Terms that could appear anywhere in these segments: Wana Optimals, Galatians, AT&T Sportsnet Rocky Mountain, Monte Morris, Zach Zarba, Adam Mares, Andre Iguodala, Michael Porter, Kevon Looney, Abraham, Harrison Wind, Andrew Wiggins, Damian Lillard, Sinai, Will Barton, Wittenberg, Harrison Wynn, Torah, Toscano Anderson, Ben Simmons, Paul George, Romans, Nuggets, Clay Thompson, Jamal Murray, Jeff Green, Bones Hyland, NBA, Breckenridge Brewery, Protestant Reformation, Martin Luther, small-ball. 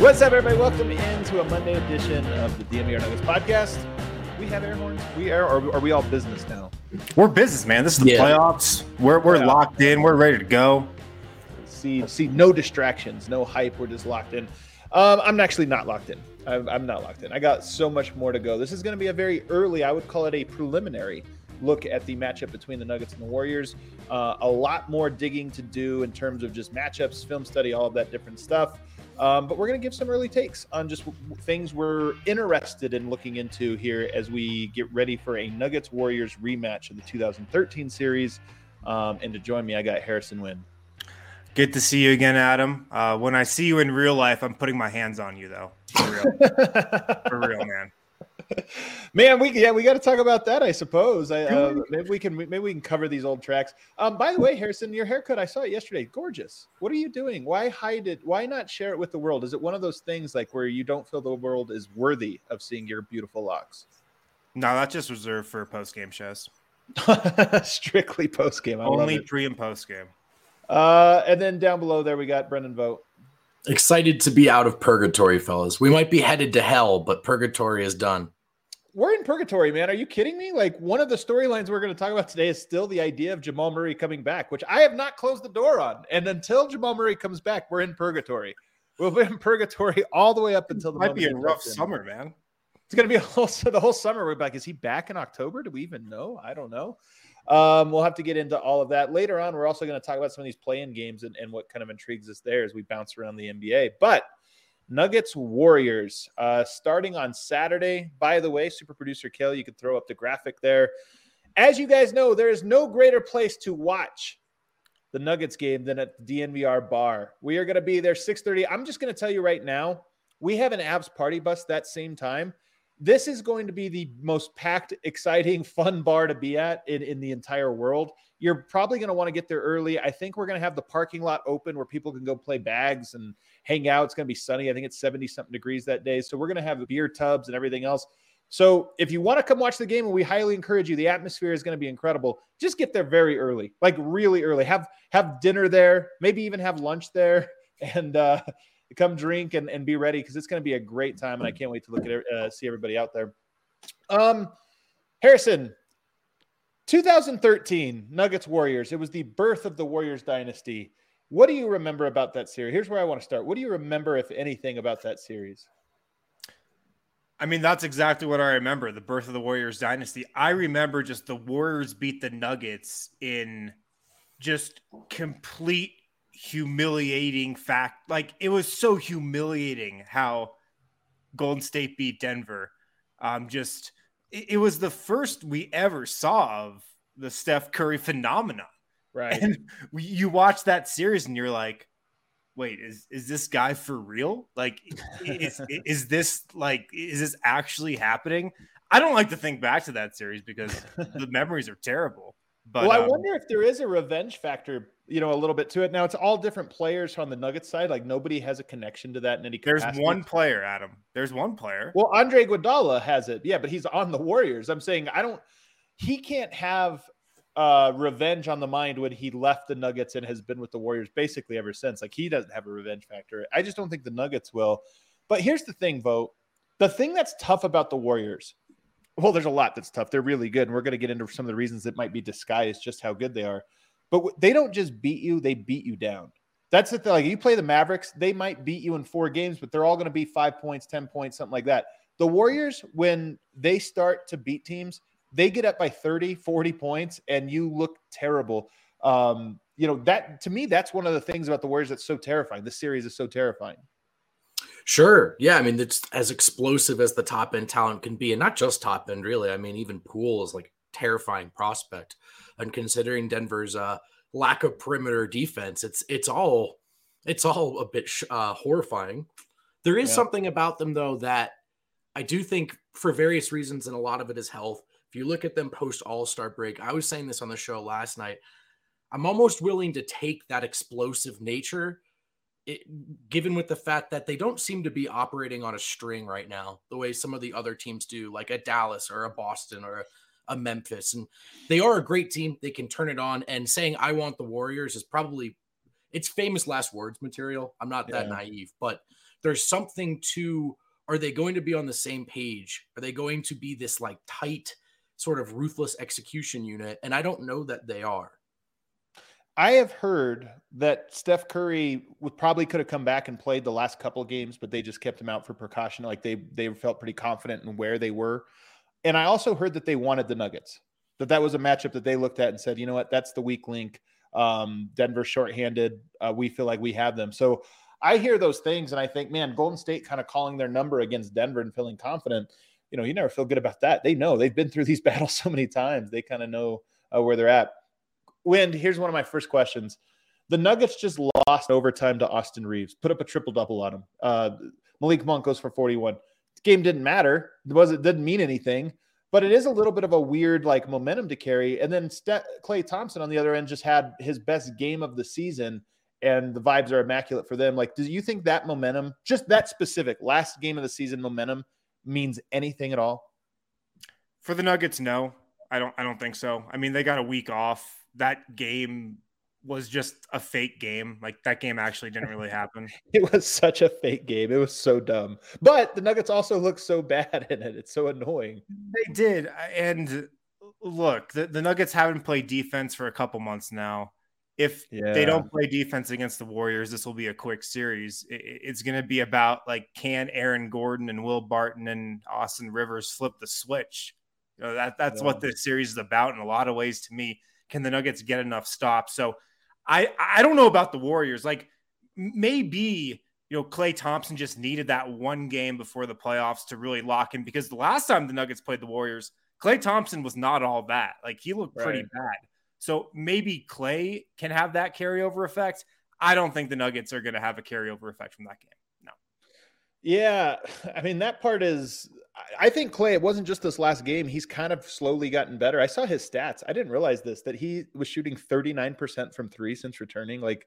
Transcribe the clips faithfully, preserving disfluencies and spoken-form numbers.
What's up, everybody? Welcome into a Monday edition of the D N V R Nuggets podcast. We have air horns. We are, or are we all business now? We're business, man. This is the yeah. playoffs. We're we're yeah. locked in. We're ready to go. See, see, no distractions, no hype. We're just locked in. Um, I'm actually not locked in. I'm, I'm not locked in. I got so much more to go. This is going to be a very early, I would call it a preliminary look at the matchup between the Nuggets and the Warriors. Uh, a lot more digging to do in terms of just matchups, film study, all of that different stuff. Um, but we're going to give some early takes on just w- things we're interested in looking into here as we get ready for a Nuggets-Warriors rematch of the two thousand thirteen series. Um, and to join me, I got Harrison Wynn. Good to see you again, Adam. Uh, when I see you in real life, I'm putting my hands on you, though. For real, for real, man. Man, we yeah, we got to talk about that, I suppose. I, uh, maybe we can maybe we can cover these old tracks. Um, by the way, Harrison, your haircut, I saw it yesterday. Gorgeous. What are you doing? Why hide it? Why not share it with the world? Is it one of those things like where you don't feel the world is worthy of seeing your beautiful locks? No, that's just reserved for post-game shows. Strictly post-game. I Only pre and post-game. Uh, and then down below there, we got Brendan Vogt. Excited to be out of purgatory, fellas. We might be headed to hell, but purgatory is done. We're in purgatory, man. Are you kidding me? Like, one of the storylines we're going to talk about today is still the idea of Jamal Murray coming back, which I have not closed the door on. And until Jamal Murray comes back, we're in purgatory. We'll be in purgatory all the way up until the moment. It might be a rough summer, man. It's going to be a whole, the whole summer. We're like, is he back in October? Do we even know? I don't know. Um, we'll have to get into all of that later on. We're also going to talk about some of these play-in games and, and what kind of intrigues us there as we bounce around the N B A. But Nuggets Warriors uh, starting on Saturday. By the way, Super Producer Kale, you can throw up the graphic there. As you guys know, there is no greater place to watch the Nuggets game than at the D N V R Bar. We are going to be there six thirty. I'm just going to tell you right now, we have an abs party bus that same time. This is going to be the most packed, exciting, fun bar to be at in, in the entire world. You're probably going to want to get there early. I think we're going to have the parking lot open where people can go play bags and hang out. It's going to be sunny. I think it's seventy-something degrees that day. So we're going to have beer tubs and everything else. So if you want to come watch the game, and we highly encourage you, the atmosphere is going to be incredible. Just get there very early, like really early. Have have dinner there, maybe even have lunch there, and uh, come drink and, and be ready because it's going to be a great time, and I can't wait to look at uh, see everybody out there. Um, Harrison, two thousand thirteen Nuggets Warriors. It was the birth of the Warriors dynasty. What do you remember about that series? Here's where I want to start. What do you remember, if anything, about that series? I mean, that's exactly what I remember, the birth of the Warriors dynasty. I remember just the Warriors beat the Nuggets in just complete humiliating fact. Like, it was so humiliating how Golden State beat Denver. Um, just it, it was the first we ever saw of the Steph Curry phenomenon. Right. And we, you watch that series and you're like, wait, is, is this guy for real? Like, is, is this like, is this actually happening? I don't like to think back to that series because the memories are terrible. But well, I um, wonder if there is a revenge factor, you know, a little bit to it. Now it's all different players on the Nuggets side. Like, nobody has a connection to that in any capacity. There's one player, Adam. There's one player. Well, Andre Iguodala has it. Yeah. But he's on the Warriors. I'm saying, I don't, he can't have, Uh, revenge on the mind when he left the Nuggets and has been with the Warriors basically ever since. Like, he doesn't have a revenge factor. I just don't think the Nuggets will. But here's the thing, Vogt. The thing that's tough about the Warriors, well, there's a lot that's tough. They're really good, and we're going to get into some of the reasons that might be disguised just how good they are. But w- they don't just beat you, they beat you down. That's the thing. Like, you play the Mavericks, they might beat you in four games, but they're all going to be five points, ten points, something like that. The Warriors, when they start to beat teams, they get up by thirty, forty points, and you look terrible. Um, you know, that to me, that's one of the things about the Warriors that's so terrifying. This series is so terrifying. Sure. Yeah. I mean, it's as explosive as the top end talent can be, and not just top end, really. I mean, even Poole is like a terrifying prospect. And considering Denver's uh, lack of perimeter defense, it's it's all it's all a bit uh, horrifying. There is yeah. something about them, though, that I do think for various reasons, and a lot of it is health. If you look at them post All-Star break, I was saying this on the show last night, I'm almost willing to take that explosive nature, it, given with the fact that they don't seem to be operating on a string right now, the way some of the other teams do, like a Dallas or a Boston or a, a Memphis. And they are a great team. They can turn it on. And saying, I want the Warriors is probably, it's famous last words material. I'm not that yeah. naive, but there's something to, are they going to be on the same page? Are they going to be this like tight sort of ruthless execution unit? And I don't know that they are. I have heard that Steph Curry would probably could have come back and played the last couple of games, but they just kept him out for precaution. Like they, they felt pretty confident in where they were. And I also heard that they wanted the Nuggets, that that was a matchup that they looked at and said, you know what, that's the weak link. Um, Denver shorthanded. Uh, we feel like we have them. So I hear those things. And I think, man, Golden State kind of calling their number against Denver and feeling confident. You know, you never feel good about that. They know they've been through these battles so many times. They kind of know uh, where they're at. Wind, here's one of my first questions. The Nuggets just lost overtime to Austin Reeves, put up a triple-double on him. Uh, Malik Monk goes for forty-one. The game didn't matter. It, wasn't, it didn't mean anything, but it is a little bit of a weird like momentum to carry. And then St- Clay Thompson on the other end just had his best game of the season, and the vibes are immaculate for them. Like, do you think that momentum, just that specific last game of the season momentum, means anything at all? For the Nuggets, no. I don't, I don't think so. I mean, they got a week off. That game was just a fake game. Like that game actually didn't really happen. It was such a fake game. It was so dumb, but the Nuggets also looked so bad in it. It's so annoying. They did. And look, the, the Nuggets haven't played defense for a couple months now. If yeah. they don't play defense against the Warriors, this will be a quick series. It, it's going to be about like, can Aaron Gordon and Will Barton and Austin Rivers flip the switch? You know, that that's yeah. what this series is about in a lot of ways to me. Can the Nuggets get enough stops? So I, I don't know about the Warriors. Like maybe, you know, Klay Thompson just needed that one game before the playoffs to really lock in, because the last time the Nuggets played the Warriors, Klay Thompson was not all that. Like he looked pretty right. bad. So maybe Klay can have that carryover effect. I don't think the Nuggets are going to have a carryover effect from that game. No. Yeah. I mean, that part is, I think Clay, it wasn't just this last game. He's kind of slowly gotten better. I saw his stats. I didn't realize this, that he was shooting thirty-nine percent from three since returning. Like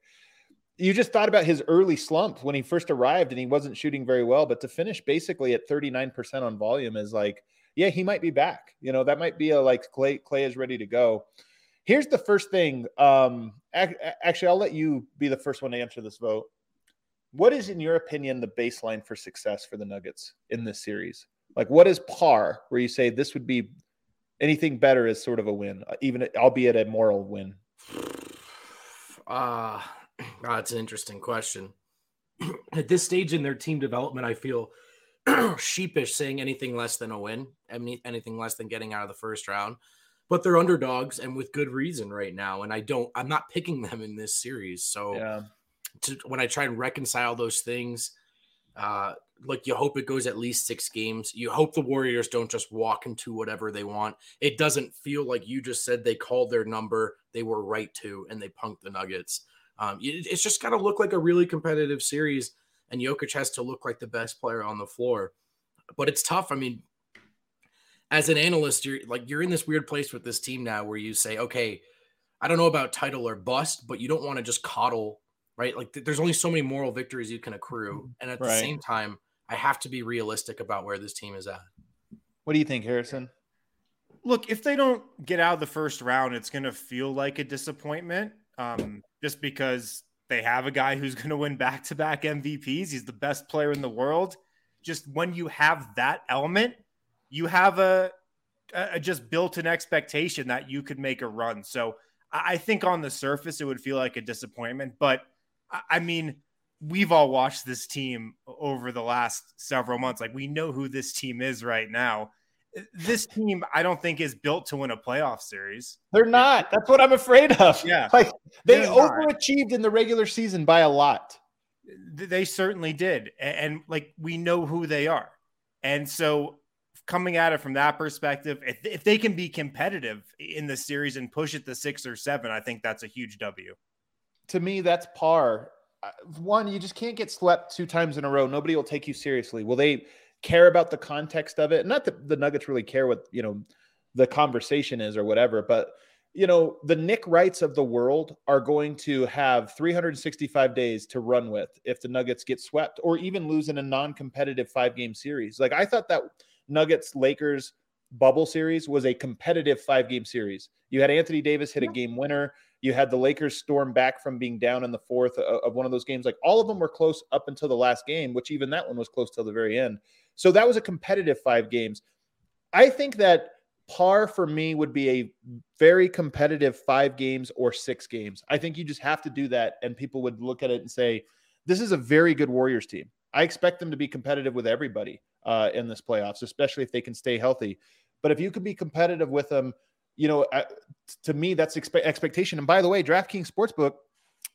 you just thought about his early slump when he first arrived and he wasn't shooting very well, but to finish basically at thirty-nine percent on volume is like, yeah, he might be back. You know, that might be a, like Clay, Clay is ready to go. Here's the first thing. Um, ac- actually, I'll let you be the first one to answer this vote. What is, in your opinion, the baseline for success for the Nuggets in this series? Like what is par where you say this would be anything better is sort of a win, even albeit a moral win? Uh, that's an interesting question. At this stage in their team development, I feel sheepish saying anything less than a win, any, anything less than getting out of the first round, but they're underdogs and with good reason right now. And I don't, I'm not picking them in this series. So yeah. to, when I try and reconcile those things, uh, Like you hope it goes at least six games. You hope the Warriors don't just walk into whatever they want. It doesn't feel like you just said they called their number, they were right to, and they punked the Nuggets. Um, it's just got to look like a really competitive series, and Jokic has to look like the best player on the floor. But it's tough. I mean, as an analyst, you're like you're in this weird place with this team now where you say, okay, I don't know about title or bust, but you don't want to just coddle, right? Like th- there's only so many moral victories you can accrue, and at right. the same time, I have to be realistic about where this team is at. What do you think, Harrison? Look, if they don't get out of the first round, it's going to feel like a disappointment um, just because they have a guy who's going to win back-to-back M V Ps. He's the best player in the world. Just when you have that element, you have a, a just built-in expectation that you could make a run. So I think on the surface, it would feel like a disappointment. But, I mean, we've all watched this team over the last several months. Like we know who this team is right now. This team, I don't think is built to win a playoff series. They're not. That's what I'm afraid of. Yeah. Like they They're overachieved not. in the regular season by a lot. They certainly did. And, and like, we know who they are. And so coming at it from that perspective, if, if they can be competitive in the series and push it to six or seven, I think that's a huge W. To me, that's par. One, you just can't get swept two times in a row. Nobody will take you seriously. Will they care about the context of it? Not that the Nuggets really care what, you know, the conversation is or whatever, but, you know, the Nick Wrights of the world are going to have three hundred sixty-five days to run with if the Nuggets get swept or even lose in a non-competitive five-game series. Like, I thought that Nuggets-Lakers bubble series was a competitive five-game series. You had Anthony Davis hit a game winner. You had the Lakers storm back from being down in the fourth of one of those games. Like, all of them were close up until the last game, which even that one was close till the very end. So that was a competitive five games. I think that par for me would be a very competitive five games or six games. I think you just have to do that, and people would look at it and say, this is a very good Warriors team. I expect them to be competitive with everybody uh, in this playoffs, especially if they can stay healthy. But if you could be competitive with them, you know, uh, to me, that's expe- expectation. And by the way, DraftKings Sportsbook,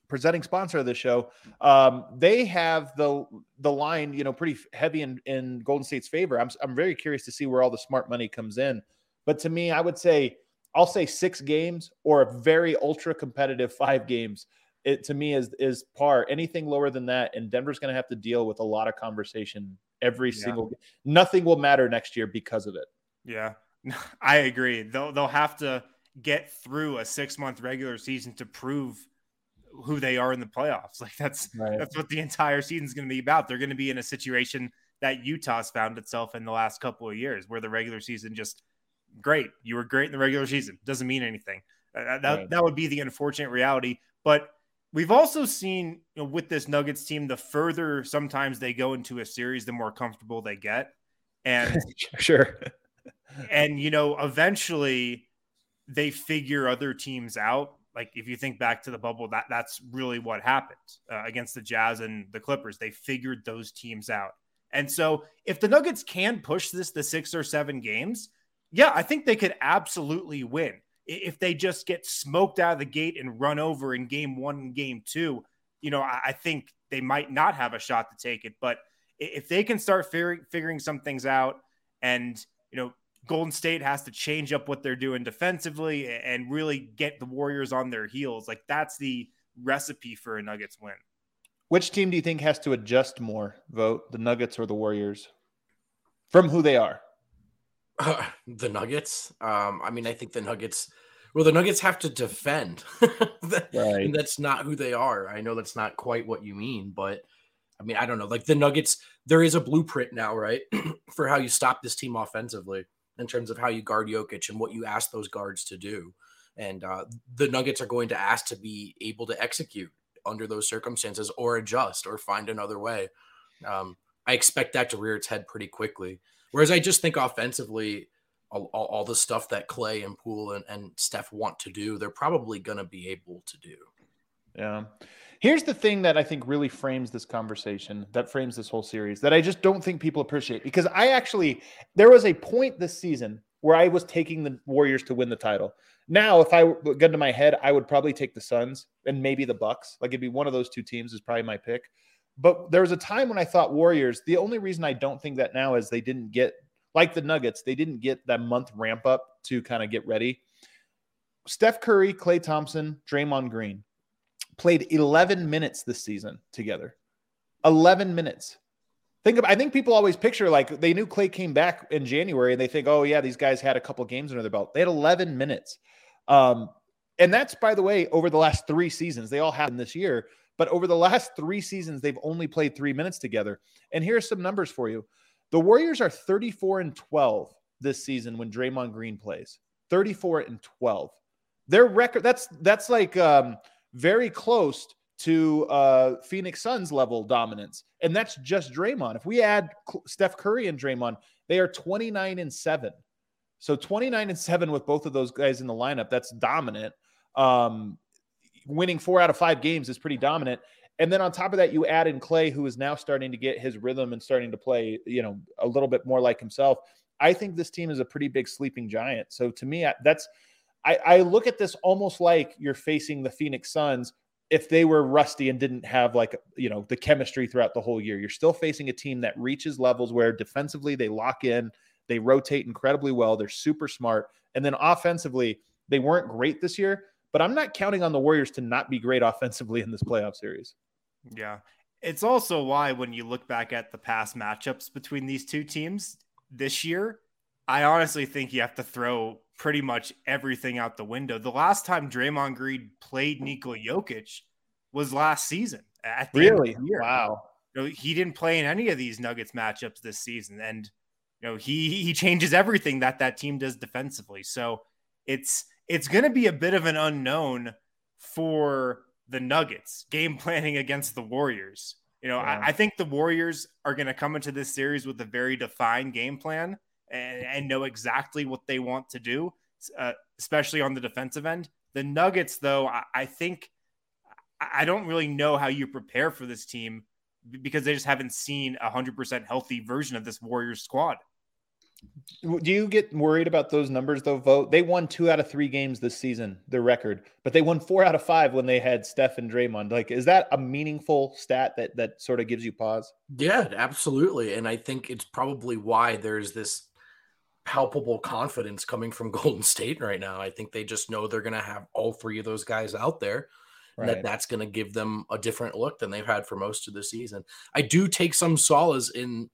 presenting sponsor of this show, um, they have the the line, you know, pretty heavy in, in Golden State's favor. I'm I'm very curious to see where all the smart money comes in. But to me, I would say, I'll say six games or a very ultra competitive five games. It, to me, is is par. Anything lower than that, and Denver's going to have to deal with a lot of conversation every yeah. single game. Nothing will matter next year because of it. Yeah, I agree. They'll they'll have to get through a six month regular season to prove who they are in the playoffs. Like, that's right. That's what the entire season's going to be about. They're going to be in a situation that Utah's found itself in the last couple of years, where the regular season just great. You were great in the regular season. Doesn't mean anything. Uh, that right. that would be the unfortunate reality, but. We've also seen, you know, with this Nuggets team, the further sometimes they go into a series, the more comfortable they get. And sure. And, you know, eventually they figure other teams out. Like, if you think back to the bubble, that that's really what happened uh, against the Jazz and the Clippers. They figured those teams out. And so if the Nuggets can push this to six or seven games, yeah, I think they could absolutely win. If they just get smoked out of the gate and run over in game one and game two, you know, I think they might not have a shot to take it. But if they can start figuring some things out, and, you know, Golden State has to change up what they're doing defensively and really get the Warriors on their heels, like, that's the recipe for a Nuggets win. Which team do you think has to adjust more, Vogt, the Nuggets or the Warriors, from who they are? Uh, the Nuggets. Um, I mean, I think the Nuggets, well, the Nuggets have to defend. that, right. And that's not who they are. I know that's not quite what you mean, but I mean, I don't know. Like, the Nuggets, there is a blueprint now, right, for how you stop this team offensively in terms of how you guard Jokic and what you ask those guards to do. And uh, the Nuggets are going to ask to be able to execute under those circumstances, or adjust, or find another way. Um, I expect that to rear its head pretty quickly. Whereas I just think offensively, all, all, all the stuff that Clay and Poole and, and Steph want to do, they're probably going to be able to do. Yeah. Here's the thing that I think really frames this conversation, that frames this whole series, that I just don't think people appreciate. Because I actually, there was a point this season where I was taking the Warriors to win the title. Now, if I got into my head, I would probably take the Suns and maybe the Bucks. Like, it'd be one of those two teams is probably my pick. But there was a time when I thought Warriors, the only reason I don't think that now is they didn't get, like the Nuggets, they didn't get that month ramp up to kind of get ready. Steph Curry, Clay Thompson, Draymond Green played eleven minutes this season together. eleven minutes. Think about, I think people always picture, like, they knew Clay came back in January and they think, oh yeah, these guys had a couple games under their belt. They had eleven minutes. Um, and that's, by the way, over the last three seasons. They all happened this year. But over the last three seasons, they've only played three minutes together. And here are some numbers for you. The Warriors are thirty-four and twelve this season when Draymond Green plays. thirty-four and twelve. Their record, that's that's like um, very close to uh, Phoenix Suns level dominance. And that's just Draymond. If we add Steph Curry and Draymond, they are twenty-nine and seven. So twenty-nine and seven with both of those guys in the lineup, that's dominant. Um Winning four out of five games is pretty dominant. And then on top of that, you add in Clay, who is now starting to get his rhythm and starting to play, you know, a little bit more like himself. I think this team is a pretty big sleeping giant. So to me, that's, I, I look at this almost like you're facing the Phoenix Suns if they were rusty and didn't have, like, you know, the chemistry throughout the whole year. You're still facing a team that reaches levels where defensively they lock in, they rotate incredibly well, they're super smart. And then offensively, they weren't great this year. But I'm not counting on the Warriors to not be great offensively in this playoff series. Yeah. It's also why, when you look back at the past matchups between these two teams this year, I honestly think you have to throw pretty much everything out the window. The last time Draymond Green played Nikola Jokic was last season. At the really? End of the year. Wow. You know, he didn't play in any of these Nuggets matchups this season. And, you know, he, he changes everything that that team does defensively. So it's, It's going to be a bit of an unknown for the Nuggets, game planning against the Warriors. You know, yeah. I, I think the Warriors are going to come into this series with a very defined game plan and, and know exactly what they want to do, uh, especially on the defensive end. The Nuggets, though, I, I think I don't really know how you prepare for this team because they just haven't seen a one hundred percent healthy version of this Warriors squad. Do you get worried about those numbers, though, Vogt? They won two out of three games this season, their record, but they won four out of five when they had Steph and Draymond. Like, is that a meaningful stat that that sort of gives you pause? Yeah, absolutely. And I think it's probably why there's this palpable confidence coming from Golden State right now. I think they just know they're going to have all three of those guys out there. Right. That that's going to give them a different look than they've had for most of the season. I do take some solace in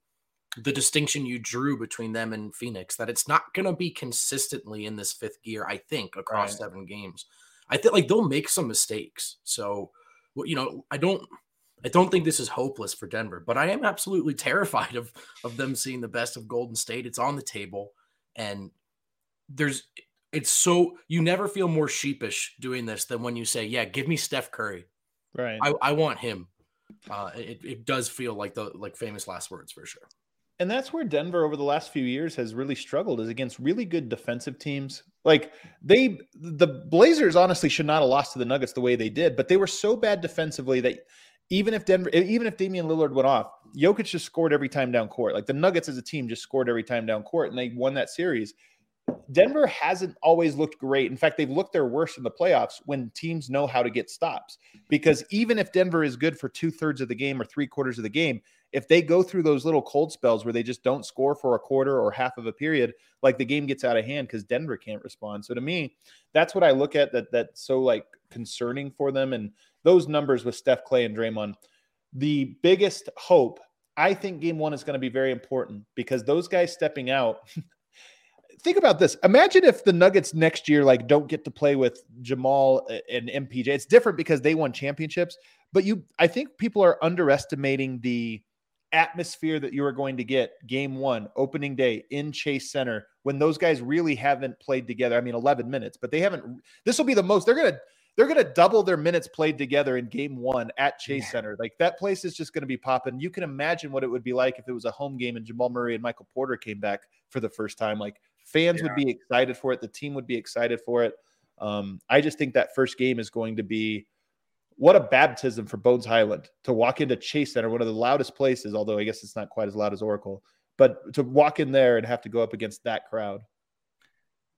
the distinction you drew between them and Phoenix, that it's not going to be consistently in this fifth gear, I think, across right. seven games. I think like they'll make some mistakes. So, you know, I don't I don't think this is hopeless for Denver, but I am absolutely terrified of of them seeing the best of Golden State. It's on the table, and there's – It's so you never feel more sheepish doing this than when you say, yeah, give me Steph Curry. Right. I, I want him. Uh, it, it does feel like the like famous last words for sure. And that's where Denver over the last few years has really struggled is against really good defensive teams. Like they the Blazers honestly should not have lost to the Nuggets the way they did, but they were so bad defensively that even if Denver, even if Damian Lillard went off, Jokic just scored every time down court. Like the Nuggets as a team just scored every time down court and they won that series. Denver hasn't always looked great. In fact, they've looked their worst in the playoffs when teams know how to get stops. Because even if Denver is good for two-thirds of the game or three-quarters of the game, if they go through those little cold spells where they just don't score for a quarter or half of a period, like the game gets out of hand because Denver can't respond. So to me, that's what I look at that that's so like concerning for them. And those numbers with Steph, Clay, and Draymond, the biggest hope, I think game one is going to be very important because those guys stepping out – think about this. Imagine if the Nuggets next year, like, don't get to play with Jamal and M P J. It's different because they won championships, but you, I think people are underestimating the atmosphere that you are going to get game one, opening day in Chase Center when those guys really haven't played together. I mean, eleven minutes, but they haven't. This will be the most. They're going to, they're going to double their minutes played together in game one at Chase yeah. Center. Like that place is just going to be popping. You can imagine what it would be like if it was a home game and Jamal Murray and Michael Porter came back for the first time. Like, Fans yeah. would be excited for it. The team would be excited for it. Um, I just think that first game is going to be what a baptism for Bones Hyland to walk into Chase Center, one of the loudest places, although I guess it's not quite as loud as Oracle, but to walk in there and have to go up against that crowd.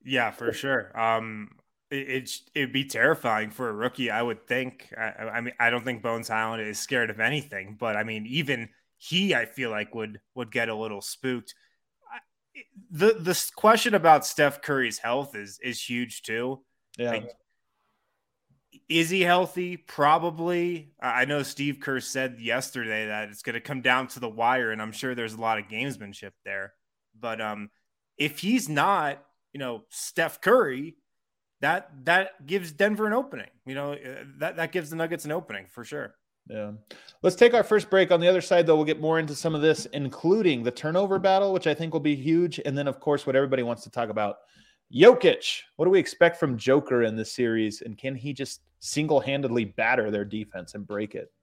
Yeah, for sure. Um, it, it's, it'd be terrifying for a rookie, I would think. I, I mean, I don't think Bones Hyland is scared of anything, but I mean, even he, I feel like would, would get a little spooked. The the question about Steph Curry's health is is huge too. Yeah, like, is he healthy? Probably. I know Steve Kerr said yesterday that it's going to come down to the wire, and I'm sure there's a lot of gamesmanship there. But um, if he's not, you know, Steph Curry, that that gives Denver an opening. You know, that that gives the Nuggets an opening for sure. Yeah. Let's take our first break. On the other side, though, we'll get more into some of this, including the turnover battle, which I think will be huge. And then, of course, what everybody wants to talk about. Jokic. What do we expect from Joker in this series? And can he just single-handedly batter their defense and break it?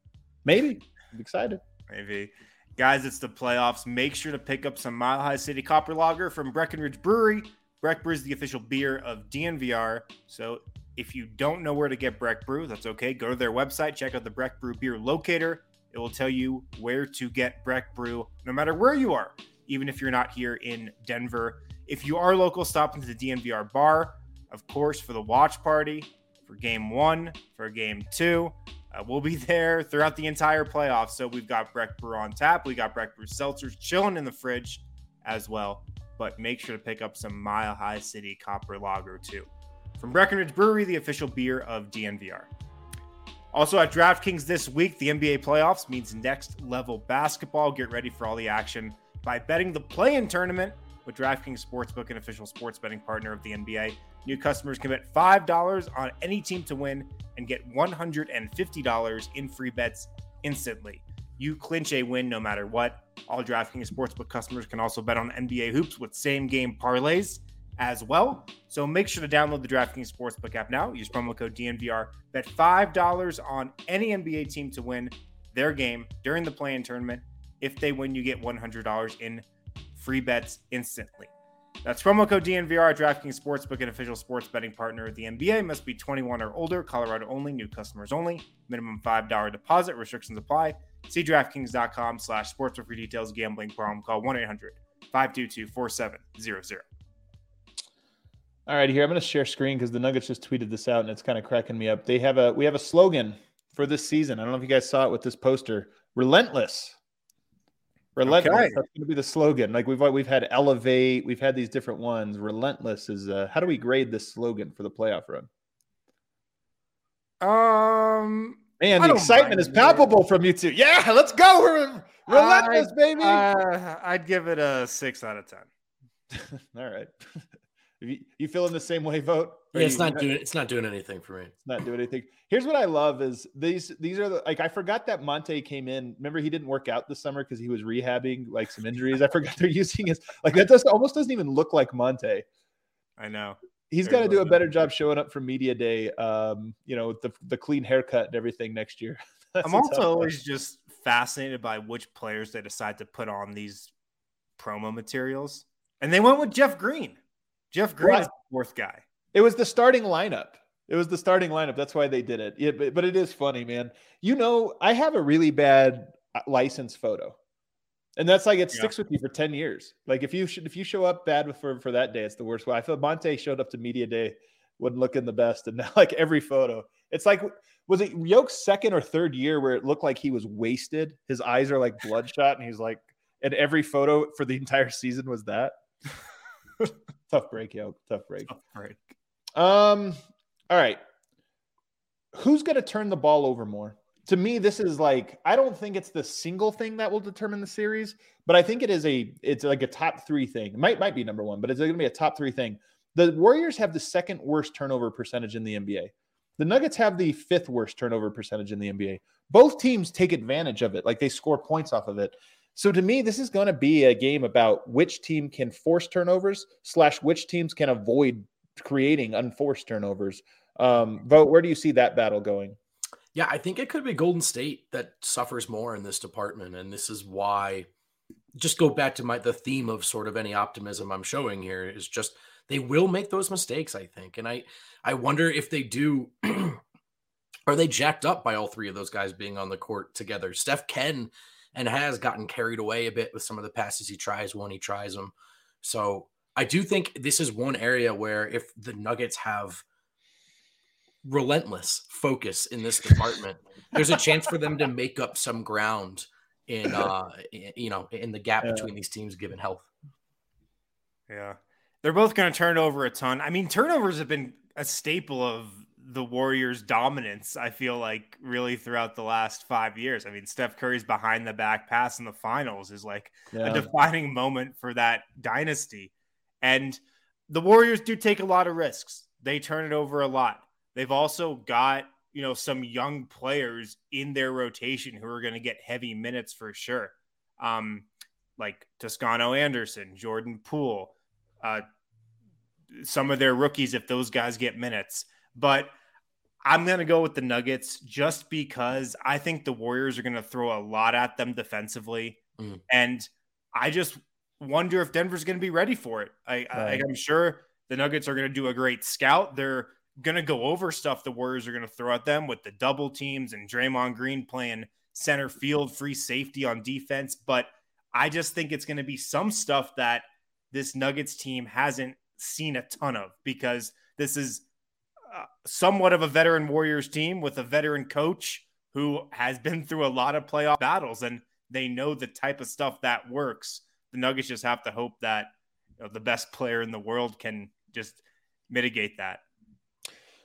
Maybe. I'm excited. Maybe. Guys, it's the playoffs. Make sure to pick up some Mile High City Copper Lager from Breckenridge Brewery. Breck Brew is the official beer of D N V R. So if you don't know where to get Breck Brew, that's okay. Go to their website, check out the Breck Brew beer locator. It will tell you where to get Breck Brew, no matter where you are, even if you're not here in Denver. If you are local, stop into the D N V R bar, of course, for the watch party, for game one, for game two. Uh, we'll be there throughout the entire playoffs. So we've got Breck Brew on tap. We got Breck Brew seltzers chilling in the fridge as well. But make sure to pick up some Mile High City Copper Lager, too. From Breckenridge Brewery, the official beer of D N V R. Also at DraftKings this week, the N B A playoffs means next level basketball. Get ready for all the action by betting the play-in tournament with DraftKings Sportsbook, an official sports betting partner of the N B A. New customers can bet five dollars on any team to win and get one hundred fifty dollars in free bets instantly. You clinch a win no matter what. All DraftKings Sportsbook customers can also bet on N B A hoops with same-game parlays. as well. So make sure to download the DraftKings Sportsbook app now. Use promo code D N V R. Bet five dollars on any N B A team to win their game during the play-in tournament. If they win, you get one hundred dollars in free bets instantly. That's promo code D N V R at DraftKings Sportsbook, an official sports betting partner of the N B A. Must be twenty-one or older, Colorado only, new customers only. Minimum five dollars deposit. Restrictions apply. See DraftKings.com slash sports for free details. Gambling problem, call one eight hundred five two two four seven zero zero. All right, here, I'm going to share screen because the Nuggets just tweeted this out and it's kind of cracking me up. They have a we have a slogan for this season. I don't know if you guys saw it with this poster. Relentless. Relentless. Okay. That's going to be the slogan. Like we've we've had Elevate, we've had these different ones. Relentless is uh, how do we grade this slogan for the playoff run? Um, man, the excitement is palpable it. from you two. Yeah, let's go. We're relentless, I, baby. Uh, I'd give it a six out of ten. All right. you, you feeling the same way, Vogt? Yeah, it's not doing it's not doing anything for me. It's not doing anything. Here's what I love is these these are the, like I forgot that Monte came in. Remember, he didn't work out this summer because he was rehabbing like some injuries. I forgot they're using his like that does almost doesn't even look like Monte. I know. He's got to do a better job showing up for media day. Um, you know, the the clean haircut and everything next year. I'm also always just fascinated by which players they decide to put on these promo materials. And they went with Jeff Green. Jeff Green is the fourth guy. It was the starting lineup. It was the starting lineup. That's why they did it. Yeah, but, but it is funny, man. You know, I have a really bad license photo. And that's like, it yeah. sticks with you for ten years. Like if you should, if you show up bad for, for that day, it's the worst way. I feel Monte showed up to media day, wasn't looking the best. And now like every photo, it's like, was it Yoke's second or third year where it looked like he was wasted? His eyes are like bloodshot and he's like, and every photo for the entire season was that. Tough break, Yoke. Tough break. Tough break. Um, all right. Who's going to turn the ball over more? To me, this is like, I don't think it's the single thing that will determine the series, but I think it is a, it's like a top three thing. It might, might be number one, but it's going to be a top three thing. The Warriors have the second worst turnover percentage in the N B A. The Nuggets have the fifth worst turnover percentage in the N B A. Both teams take advantage of it. Like they score points off of it. So to me, this is going to be a game about which team can force turnovers slash which teams can avoid creating unforced turnovers. Um, Vogt, where do you see that battle going? Yeah, I think it could be Golden State that suffers more in this department. And this is why, just go back to my the theme of sort of any optimism I'm showing here is just they will make those mistakes, I think. And I, I wonder if they do, are they jacked up by all three of those guys being on the court together? Steph can and has gotten carried away a bit with some of the passes he tries when he tries them. So I do think this is one area where if the Nuggets have relentless focus in this department, there's a chance for them to make up some ground in, uh, in, you know, in the gap between these teams given health. Yeah. They're both going to turn over a ton. I mean, turnovers have been a staple of the Warriors' dominance, I feel like, really throughout the last five years. I mean, Steph Curry's behind the back pass in the finals is like yeah. a defining moment for that dynasty. And the Warriors do take a lot of risks. They turn it over a lot. They've also got, you know, some young players in their rotation who are going to get heavy minutes for sure. Um, like Toscano Anderson, Jordan Poole, uh, some of their rookies, if those guys get minutes. But I'm going to go with the Nuggets just because I think the Warriors are going to throw a lot at them defensively. Mm. And I just wonder if Denver's going to be ready for it. I, right. I, I'm sure the Nuggets are going to do a great scout. They're going to go over stuff the Warriors are going to throw at them with the double teams and Draymond Green playing center field, free safety on defense. But I just think it's going to be some stuff that this Nuggets team hasn't seen a ton of because this is Uh, somewhat of a veteran Warriors team with a veteran coach who has been through a lot of playoff battles and they know the type of stuff that works. The Nuggets just have to hope that you know, the best player in the world can just mitigate that.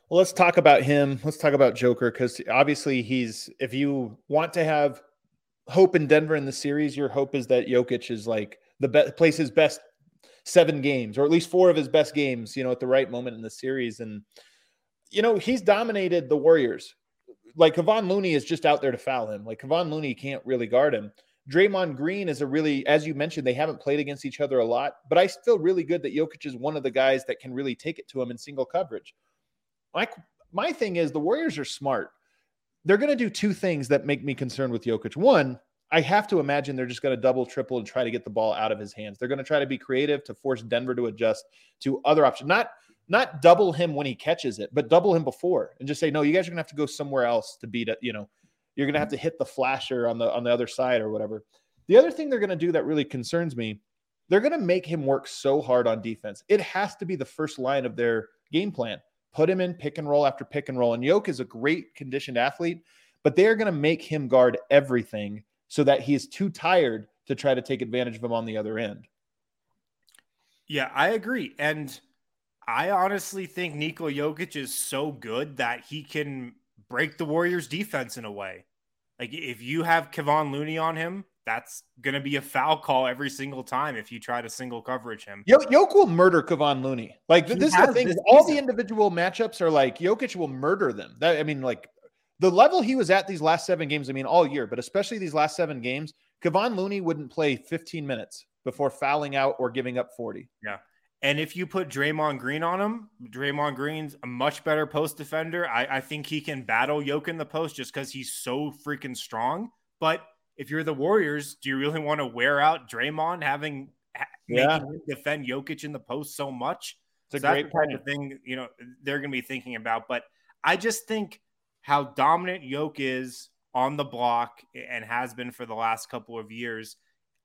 Well, let's talk about him. Let's talk about Joker. Cause obviously he's, if you want to have hope in Denver in the series, your hope is that Jokic is like the best plays his best seven games, or at least four of his best games, you know, at the right moment in the series. And, you know, he's dominated the Warriors. Like Kevon Looney is just out there to foul him. Like Kevon Looney can't really guard him. Draymond Green is a really, as you mentioned, they haven't played against each other a lot, but I feel really good that Jokic is one of the guys that can really take it to him in single coverage. My, my thing is the Warriors are smart. They're going to do two things that make me concerned with Jokic. One, I have to imagine they're just going to double, triple, and try to get the ball out of his hands. They're going to try to be creative to force Denver to adjust to other options. Not, not double him when he catches it, but double him before and just say, no, you guys are going to have to go somewhere else to beat it. You know, you're going to have to hit the flasher on the, on the other side or whatever. The other thing they're going to do that really concerns me, they're going to make him work so hard on defense. It has to be the first line of their game plan. Put him in pick and roll after pick and roll. And Jokic is a great conditioned athlete, but they are going to make him guard everything so that he is too tired to try to take advantage of him on the other end. Yeah, I agree. And I honestly think Nikola Jokic is so good that he can break the Warriors defense in a way. Like if you have Kevon Looney on him, that's going to be a foul call every single time if you try to single coverage him. Yo- Jokic will murder Kevon Looney. Like th- this is the thing. All the individual matchups are like Jokic will murder them. That, I mean, like the level he was at these last seven games, I mean, all year, but especially these last seven games, Kevon Looney wouldn't play fifteen minutes before fouling out or giving up forty. Yeah. And if you put Draymond Green on him, Draymond Green's a much better post defender. I, I think he can battle Jokic in the post just because he's so freaking strong. But if you're the Warriors, do you really want to wear out Draymond having yeah. making him defend Jokic in the post so much? It's so a great kind of thing, you know, they're going to be thinking about. But I just think how dominant Jokic is on the block and has been for the last couple of years,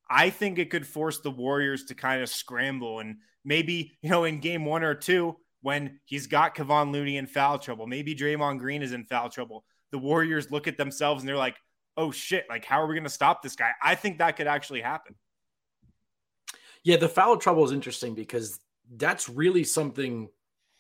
I think it could force the Warriors to kind of scramble and maybe, you know, in game one or two, when he's got Kevon Looney in foul trouble, maybe Draymond Green is in foul trouble. The Warriors look at themselves and they're like, oh shit, like how are we going to stop this guy? I think that could actually happen. Yeah, the foul trouble is interesting because that's really something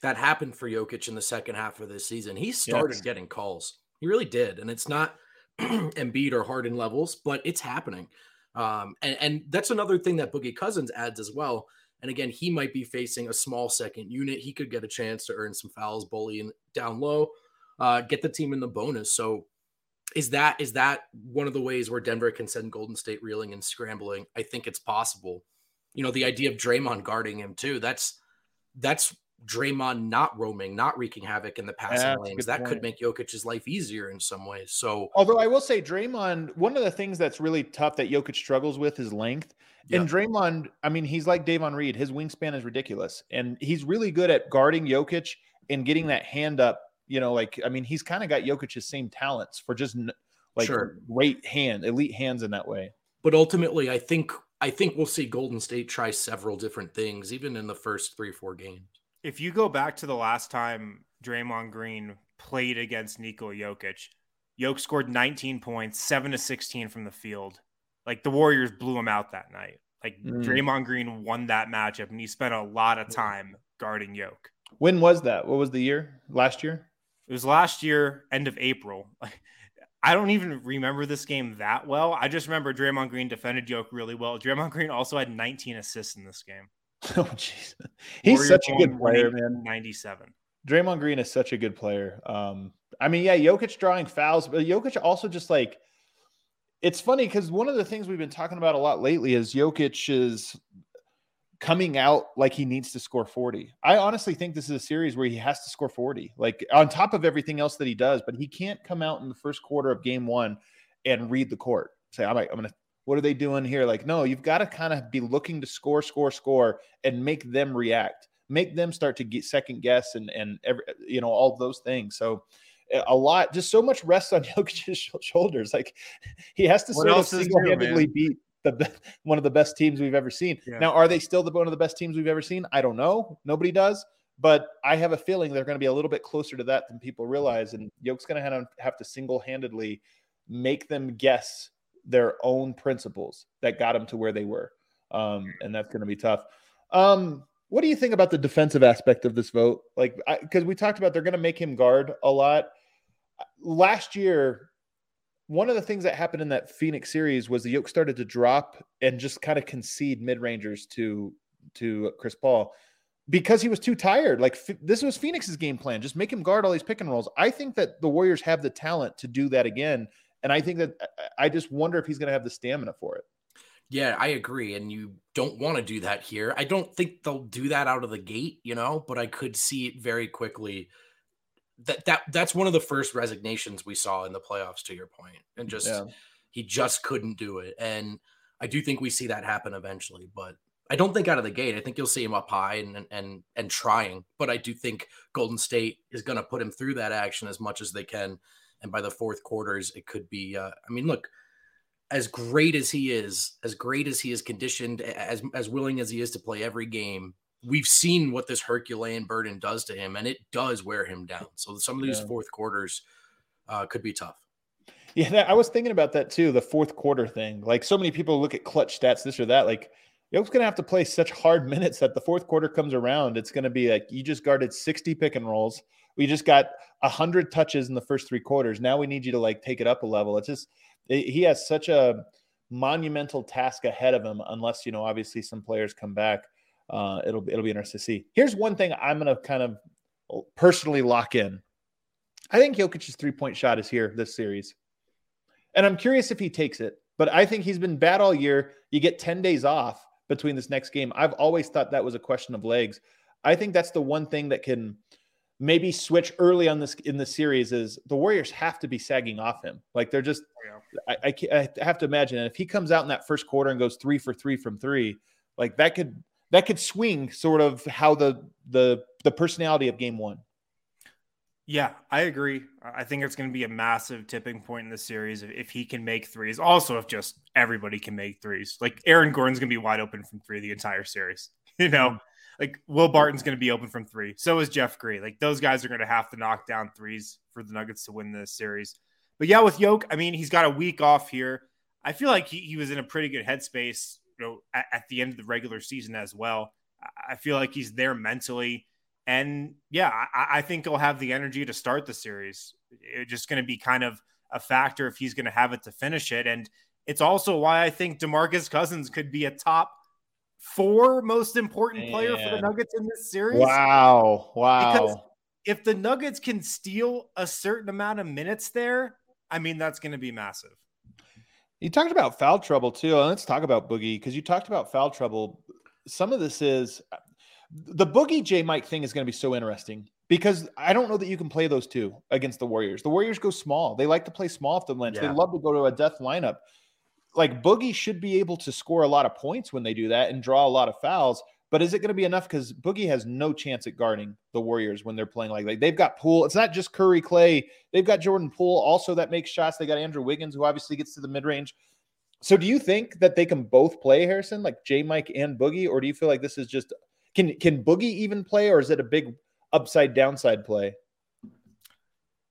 that happened for Jokic in the second half of this season. He started yes. getting calls. He really did. And it's not Embiid or Harden levels, but it's happening. Um, and, and that's another thing that Boogie Cousins adds as well. And again, he might be facing a small second unit. He could get a chance to earn some fouls, bullying down low, uh, get the team in the bonus. So is that is that one of the ways where Denver can send Golden State reeling and scrambling? I think it's possible. You know, the idea of Draymond guarding him too, that's that's Draymond not roaming, not wreaking havoc in the passing yeah, lanes. That point. Could make Jokic's life easier in some ways. So, although I will say Draymond, one of the things that's really tough that Jokic struggles with is length. Yeah. And Draymond, I mean, he's like Davon Reed. His wingspan is ridiculous. And he's really good at guarding Jokic and getting that hand up. You know, like, I mean, he's kind of got Jokic's same talents for just like sure. great hand, elite hands in that way. But ultimately, I think I think we'll see Golden State try several different things, even in the first three, four games. If you go back to the last time Draymond Green played against Nikola Jokic, Jokic scored nineteen points, seven to sixteen from the field. Like the Warriors blew him out that night. Like mm. Draymond Green won that matchup and he spent a lot of time guarding Jokic. When was that? What was the year? Last year? It was last year, end of April. I don't even remember this game that well. I just remember Draymond Green defended Jokic really well. Draymond Green also had nineteen assists in this game. Oh, jeez. He's Warrior such a good player, man. ninety-seven. Draymond Green is such a good player. Um, I mean, yeah, Jokic drawing fouls, but Jokic also just like, it's funny because one of the things we've been talking about a lot lately is Jokic is coming out like he needs to score forty. I honestly think this is a series where he has to score forty, like on top of everything else that he does, but he can't come out in the first quarter of game one and read the court. Say, I'm like, I'm going to, what are they doing here? Like, no, you've got to kind of be looking to score, score, score, and make them react, make them start to get second guess and, and every, you know, all those things. So a lot, just so much rests on Jokic's shoulders. Like he has to what sort of single-handedly beat the one of the best teams we've ever seen. Yeah. Now, are they still the one of the best teams we've ever seen? I don't know. Nobody does. But I have a feeling they're going to be a little bit closer to that than people realize. And Jokic's going to have to single-handedly make them guess their own principles that got them to where they were. Um, and that's going to be tough. Um, what do you think about the defensive aspect of this vote? Like, I, cause we talked about, they're going to make him guard a lot. Last year, one of the things that happened in that Phoenix series was the Jokic started to drop and just kind of concede mid rangers to, to Chris Paul because he was too tired. Like f- this was Phoenix's game plan. Just make him guard all these pick and rolls. I think that the Warriors have the talent to do that again And I think that I just wonder if he's going to have the stamina for it. Yeah, I agree. And you don't want to do that here. I don't think they'll do that out of the gate, you know, but I could see it very quickly. That that that's one of the first resignations we saw in the playoffs, to your point. And just yeah. he just couldn't do it. And I do think we see that happen eventually, but I don't think out of the gate. I think you'll see him up high and and and trying, but I do think Golden State is going to put him through that action as much as they can. And by the fourth quarters, it could be, uh, I mean, look, as great as he is, as great as he is conditioned, as as willing as he is to play every game, we've seen what this Herculean burden does to him, and it does wear him down. So some of these yeah. fourth quarters uh, could be tough. Yeah, I was thinking about that too, the fourth quarter thing. Like, so many people look at clutch stats, this or that. Like, Yoke's going to have to play such hard minutes that the fourth quarter comes around, it's going to be like, you just guarded sixty pick and rolls. We just got one hundred touches in the first three quarters. Now we need you to, like, take it up a level. It's just it, he has such a monumental task ahead of him unless, you know, obviously some players come back. Uh, it'll, it'll be interesting to see. Here's one thing I'm going to kind of personally lock in. I think Jokic's three-point shot is here this series. And I'm curious if he takes it, but I think he's been bad all year. You get ten days off between this next game. I've always thought that was a question of legs. I think that's the one thing that can – maybe switch early on this in the series is the Warriors have to be sagging off him. Like, they're just, yeah. I, I, I have to imagine. And if he comes out in that first quarter and goes three for three from three, like that could, that could swing sort of how the, the, the personality of game one. Yeah, I agree. I think it's going to be a massive tipping point in the series if, if he can make threes. Also, if just everybody can make threes, like Aaron Gordon's going to be wide open from three the entire series, you know, mm-hmm. Like, Will Barton's going to be open from three. So is Jeff Green. Like, those guys are going to have to knock down threes for the Nuggets to win this series. But yeah, with Jokic, I mean, he's got a week off here. I feel like he, he was in a pretty good headspace, you know, at, at the end of the regular season as well. I feel like he's there mentally. And yeah, I, I think he'll have the energy to start the series. It's just going to be kind of a factor if he's going to have it to finish it. And it's also why I think DeMarcus Cousins could be a top four most important Man. player for the Nuggets in this series. Wow. Wow. Because if the Nuggets can steal a certain amount of minutes there, I mean, that's going to be massive. You talked about foul trouble too. Let's talk about Boogie, because you talked about foul trouble. Some of this is the Boogie J Mike thing is going to be so interesting, because I don't know that you can play those two against the Warriors. The Warriors go small. They like to play small off the bench. Yeah. They love to go to a death lineup. Like, Boogie should be able to score a lot of points when they do that and draw a lot of fouls, but is it going to be enough? Because Boogie has no chance at guarding the Warriors when they're playing like that. Like, they've got Poole. It's not just Curry, Clay. They've got Jordan Poole also that makes shots. They got Andrew Wiggins, who obviously gets to the mid-range. So do you think that they can both play, Harrison, like J Mike and Boogie, or do you feel like this is just – can can Boogie even play, or is it a big upside-downside play?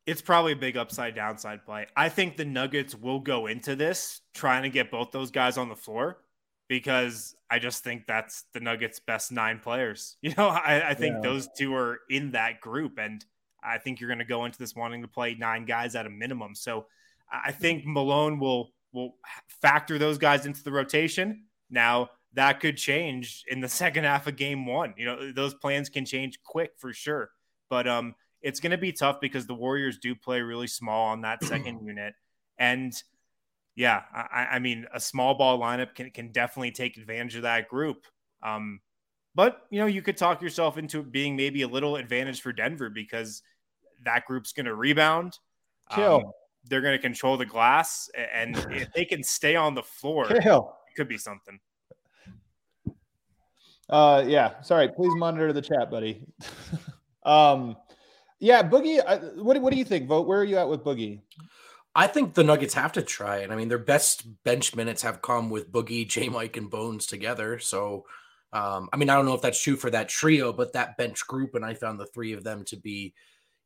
It's probably a big upside downside play. I think the Nuggets will go into this trying to get both those guys on the floor, because I just think that's the Nuggets' best nine players. You know, I, I think yeah. those two are in that group, and I think you're going to go into this wanting to play nine guys at a minimum. So I think Malone will will factor those guys into the rotation. Now, that could change in the second half of game one. You know, those plans can change quick for sure. But, um, it's going to be tough because the Warriors do play really small on that second unit. And yeah, I, I mean, a small ball lineup can, can definitely take advantage of that group. Um, but, you know, you could talk yourself into it being maybe a little advantage for Denver, because that group's going to rebound. Kill. Um, they're going to control the glass, and if they can stay on the floor, Kill. it could be something. Uh, yeah. Sorry. Please monitor the chat, buddy. um, Yeah, Boogie, what, what do you think, Vogt? Where are you at with Boogie? I think the Nuggets have to try it. I mean, their best bench minutes have come with Boogie, J-Mike, and Bones together. So, um, I mean, I don't know if that's true for that trio, but that bench group, and I found the three of them to be,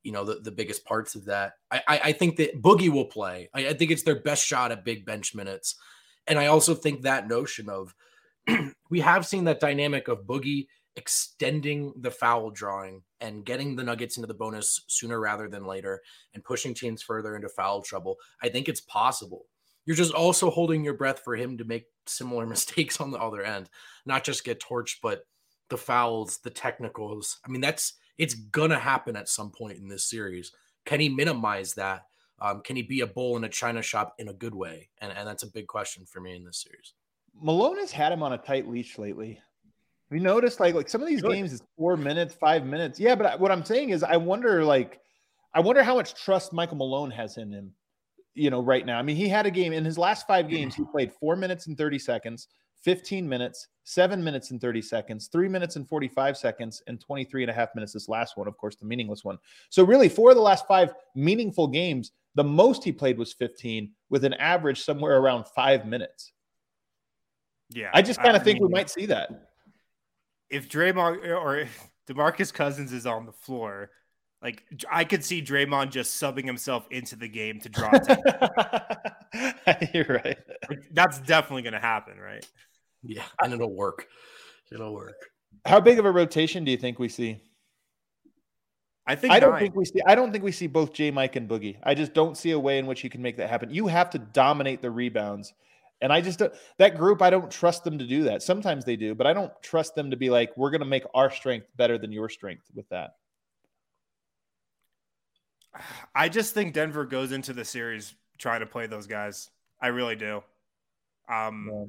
you know, the, the biggest parts of that. I, I, I think that Boogie will play. I, I think it's their best shot at big bench minutes. And I also think that notion of we have seen that dynamic of Boogie extending the foul drawing and getting the Nuggets into the bonus sooner rather than later and pushing teams further into foul trouble. I think it's possible. You're just also holding your breath for him to make similar mistakes on the other end, not just get torched, but the fouls, the technicals. I mean, that's, it's going to happen at some point in this series. Can he minimize that? Um, can he be a bull in a China shop in a good way? And, and that's a big question for me in this series. Malone has had him on a tight leash lately. We noticed like, like some of these good. games is four minutes, five minutes. Yeah. But I, what I'm saying is I wonder, like, I wonder how much trust Michael Malone has in him, you know, right now. I mean, he had a game in his last five games. He played four minutes and thirty seconds, fifteen minutes, seven minutes and thirty seconds, three minutes and forty-five seconds, and twenty-three and a half minutes. This last one, of course, the meaningless one. So really four of the last five meaningful games, the most he played was fifteen with an average somewhere around five minutes. Yeah. I just kind of think mean, we might see that. If Draymond or if DeMarcus Cousins is on the floor, like I could see Draymond just subbing himself into the game to draw attention. You're right. Like, that's definitely going to happen, right? Yeah, and it'll work. It'll work. How big of a rotation do you think we see? I think I don't nine. think we see. I don't think we see both J. Mike and Boogie. I just don't see a way in which you can make that happen. You have to dominate the rebounds. And I just, that group, I don't trust them to do that. Sometimes they do, but I don't trust them to be like, we're going to make our strength better than your strength with that. I just think Denver goes into the series trying to play those guys. I really do. Um, yeah.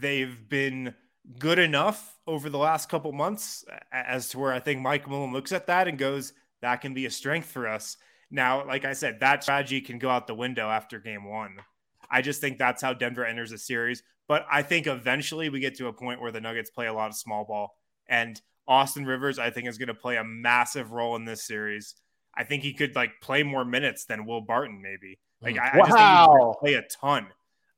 They've been good enough over the last couple months as to where I think Mike Malone looks at that and goes, that can be a strength for us. Now, like I said, that strategy can go out the window after game one. I just think that's how Denver enters the series. But I think eventually we get to a point where the Nuggets play a lot of small ball. And Austin Rivers, I think, is going to play a massive role in this series. I think he could, like, play more minutes than Will Barton, maybe. Like, I, wow. I just think he's going to play a ton.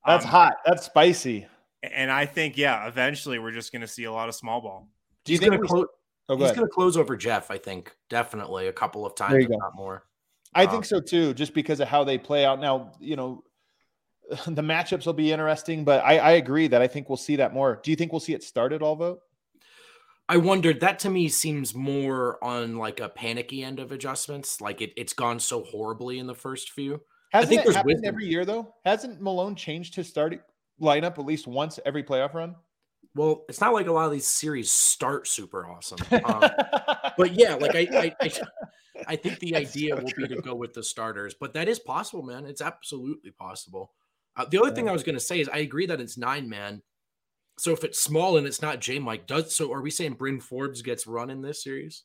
That's um, hot. That's spicy. And I think, yeah, eventually we're just going to see a lot of small ball. Do you he's think gonna clo- oh, go he's going to close over Jeff, I think, definitely, a couple of times, if not more. I um, think so, too, just because of how they play out now, you know. The matchups will be interesting, but I, I agree that I think we'll see that more. Do you think we'll see it start at all, Vogt? I wondered. That to me seems more on like a panicky end of adjustments. Like it, it's gone so horribly in the first few. Hasn't I think it happened wisdom. every year though? Hasn't Malone changed his starting lineup at least once every playoff run? Well, it's not like a lot of these series start super awesome. Um, but yeah, like I I, I, I think the That's idea so will true. be to go with the starters, but that is possible, man. It's absolutely possible. Uh, the other thing I was going to say is I agree that it's nine man. So if it's small and it's not J Mike, does so are we saying Bryn Forbes gets run in this series?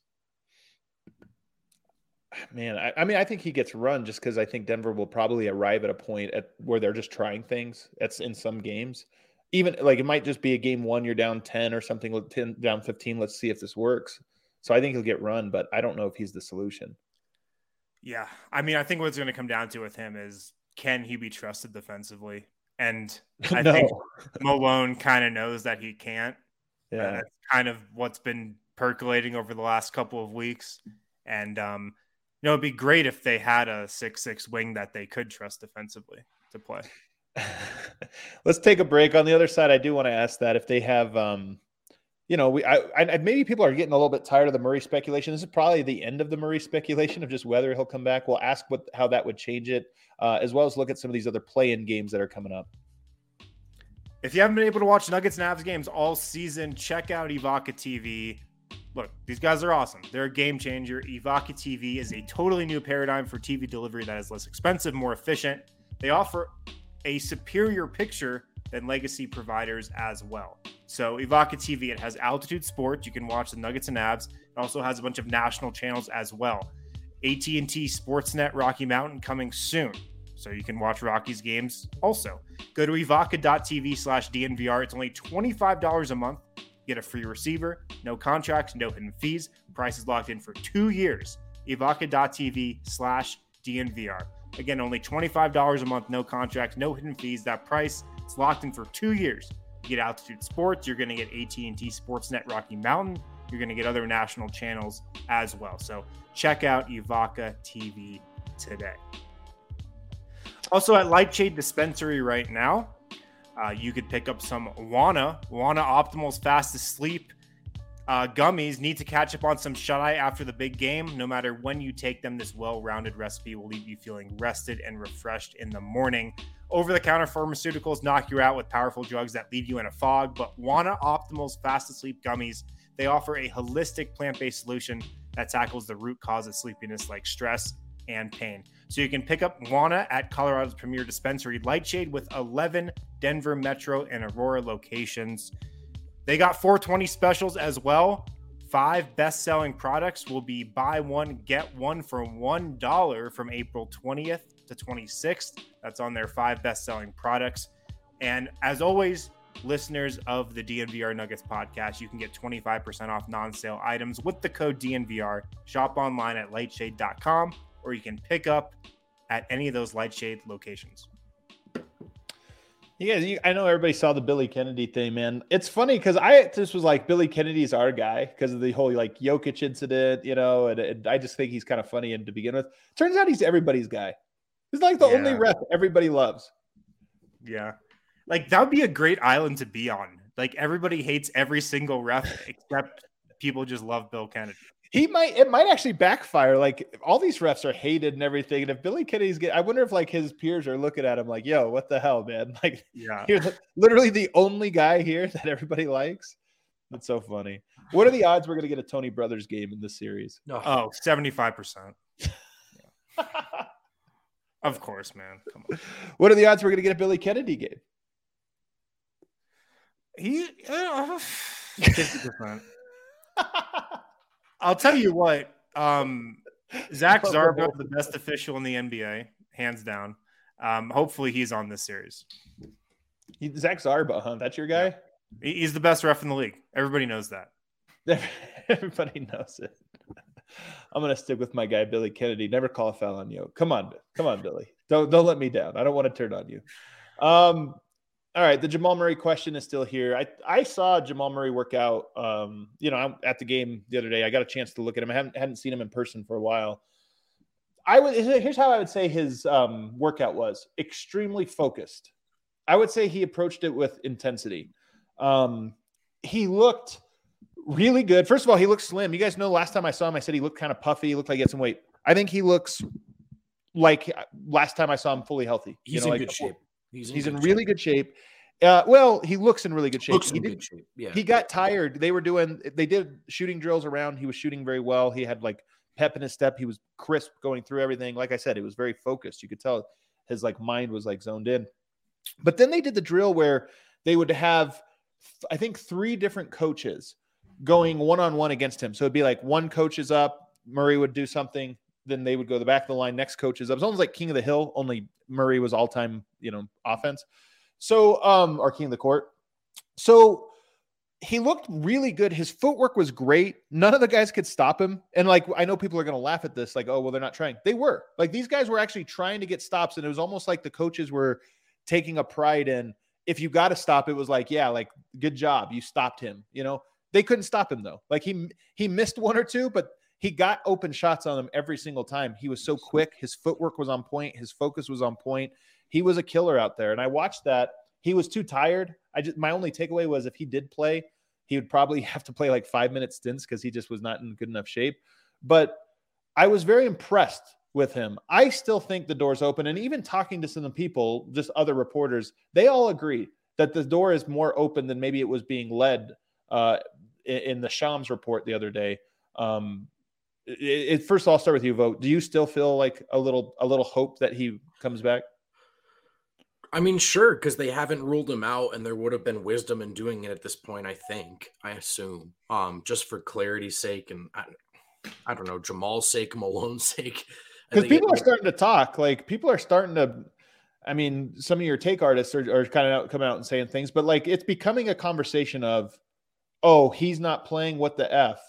Man, I, I mean, I think he gets run just because I think Denver will probably arrive at a point at where they're just trying things. That's in some games, even like it might just be a game one. You're down ten or something, ten down fifteen. Let's see if this works. So I think he'll get run, but I don't know if he's the solution. Yeah, I mean, I think what's going to come down to with him is, can he be trusted defensively? And I no. think Malone kind of knows that he can't. Yeah, uh, that's kind of what's been percolating over the last couple of weeks. And um, you know, it'd be great if they had a six six wing that they could trust defensively to play. Let's take a break. On the other side, I do want to ask that if they have, um, you know, we I, I maybe people are getting a little bit tired of the Murray speculation. This is probably the end of the Murray speculation of just whether he'll come back. We'll ask what how that would change it. Uh, as well as look at some of these other play-in games that are coming up. If you haven't been able to watch Nuggets and Avs games all season, check out Evoca T V. Look, these guys are awesome. They're a game changer. Evoca T V is a totally new paradigm for T V delivery that is less expensive, more efficient. They offer a superior picture than legacy providers as well. So Evoca T V, it has Altitude Sports. You can watch the Nuggets and Avs. It also has a bunch of national channels as well. A T and T Sportsnet Rocky Mountain coming soon. So you can watch Rockies games also. Go to evoca.tv slash DNVR. It's only twenty-five dollars a month. Get a free receiver, no contracts, no hidden fees. Price is locked in for two years. evoca.tv slash DNVR. Again, only twenty-five dollars a month, no contracts, no hidden fees. That price is locked in for two years. You get Altitude Sports. You're going to get A T and T Sportsnet Rocky Mountain. You're going to get other national channels as well. So check out Evoca T V today. Also at Lightshade Dispensary right now, uh, you could pick up some Wana, Wana Optimals Fast Asleep uh, gummies. Need to catch up on some shut-eye after the big game? No matter when you take them, this well-rounded recipe will leave you feeling rested and refreshed in the morning. Over-the-counter pharmaceuticals knock you out with powerful drugs that leave you in a fog, but Wana Optimals Fast Asleep gummies, they offer a holistic plant-based solution that tackles the root cause of sleepiness like stress, and pain. So you can pick up Wana at Colorado's premier dispensary, Lightshade, with eleven Denver Metro and Aurora locations. They got four twenty specials as well. Five best-selling products will be buy one, get one for one dollar from April twentieth to twenty-sixth. That's on their five best-selling products. And as always, listeners of the D N V R Nuggets podcast, you can get twenty-five percent off non-sale items with the code D N V R. Shop online at lightshade dot com, or you can pick up at any of those Lightshade locations. You guys, you, I know everybody saw the Billy Kennedy thing, man. It's funny because I just was like, Billy Kennedy's our guy because of the whole like Jokic incident, you know, and, and I just think he's kind of funny and to begin with. Turns out he's everybody's guy. He's like the yeah. only ref everybody loves. Yeah. Like, that would be a great island to be on. Like, everybody hates every single ref, except people just love Bill Kennedy. He might, it might actually backfire. Like, all these refs are hated and everything. And if Billy Kennedy's getting, I wonder if like his peers are looking at him like, yo, what the hell, man? Like, yeah. You're literally the only guy here that everybody likes. That's so funny. What are the odds we're going to get a Tony Brothers game in this series? No. Oh, seventy-five percent. Of course, man. Come on. What are the odds we're going to get a Billy Kennedy game? He, uh, fifty percent. I'll tell you what, um, Zach Zarba, the best official in the N B A, hands down. Um, hopefully he's on this series. He, Zach Zarba, huh? That's your guy? Yeah. He's the best ref in the league. Everybody knows that. Everybody knows it. I'm going to stick with my guy, Billy Kennedy. Never call a foul on you. Come on. Come on, Billy. Don't, don't let me down. I don't want to turn on you. Um, All right, the Jamal Murray question is still here. I, I saw Jamal Murray work out, um, you know, I'm at the game the other day. I got a chance to look at him. I haven't, hadn't seen him in person for a while. I would, here's how I would say his um, workout was. Extremely focused. I would say he approached it with intensity. Um, he looked really good. First of all, he looked slim. You guys know last time I saw him, I said he looked kind of puffy. He looked like he had some weight. I think he looks like last time I saw him fully healthy. He's you know, in like, good shape. He's in, He's good in really shape. good shape. Uh, well, he looks in really good shape. Looks he in did, good shape. Yeah. He got tired. They were doing, they did shooting drills around. He was shooting very well. He had like pep in his step. He was crisp going through everything. Like I said, it was very focused. You could tell his like mind was like zoned in. But then they did the drill where they would have, I think, three different coaches going one-on-one against him. So it'd be like one coach is up, Murray would do something, then they would go to the back of the line, next coaches up. It was almost like King of the Hill, only Murray was all-time, you know, offense. So, um, or King of the Court. So he looked really good. His footwork was great. None of the guys could stop him. And like, I know people are going to laugh at this, like, oh, well, they're not trying. They were. Like, these guys were actually trying to get stops. And it was almost like the coaches were taking a pride in, if you got to stop, it was like, yeah, like, good job. You stopped him. You know, they couldn't stop him though. Like he, he missed one or two, but he got open shots on them every single time. He was so quick. His footwork was on point. His focus was on point. He was a killer out there. And I watched that. He was too tired. I just, my only takeaway was if he did play, he would probably have to play like five minute stints because he just was not in good enough shape. But I was very impressed with him. I still think the door's open. And even talking to some people, just other reporters, they all agree that the door is more open than maybe it was being led uh, in the Shams report the other day. Um, It, it, first of all, I'll start with you, Vogt. Do you still feel like a little a little hope that he comes back? I mean, sure, because they haven't ruled him out, and there would have been wisdom in doing it at this point, I think, I assume, um, just for clarity's sake and, I, I don't know, Jamal's sake, Malone's sake. Because people it, are starting to talk. Like, people are starting to – I mean, some of your take artists are, are kind of out, coming out and saying things, but, like, it's becoming a conversation of, oh, he's not playing, what the F?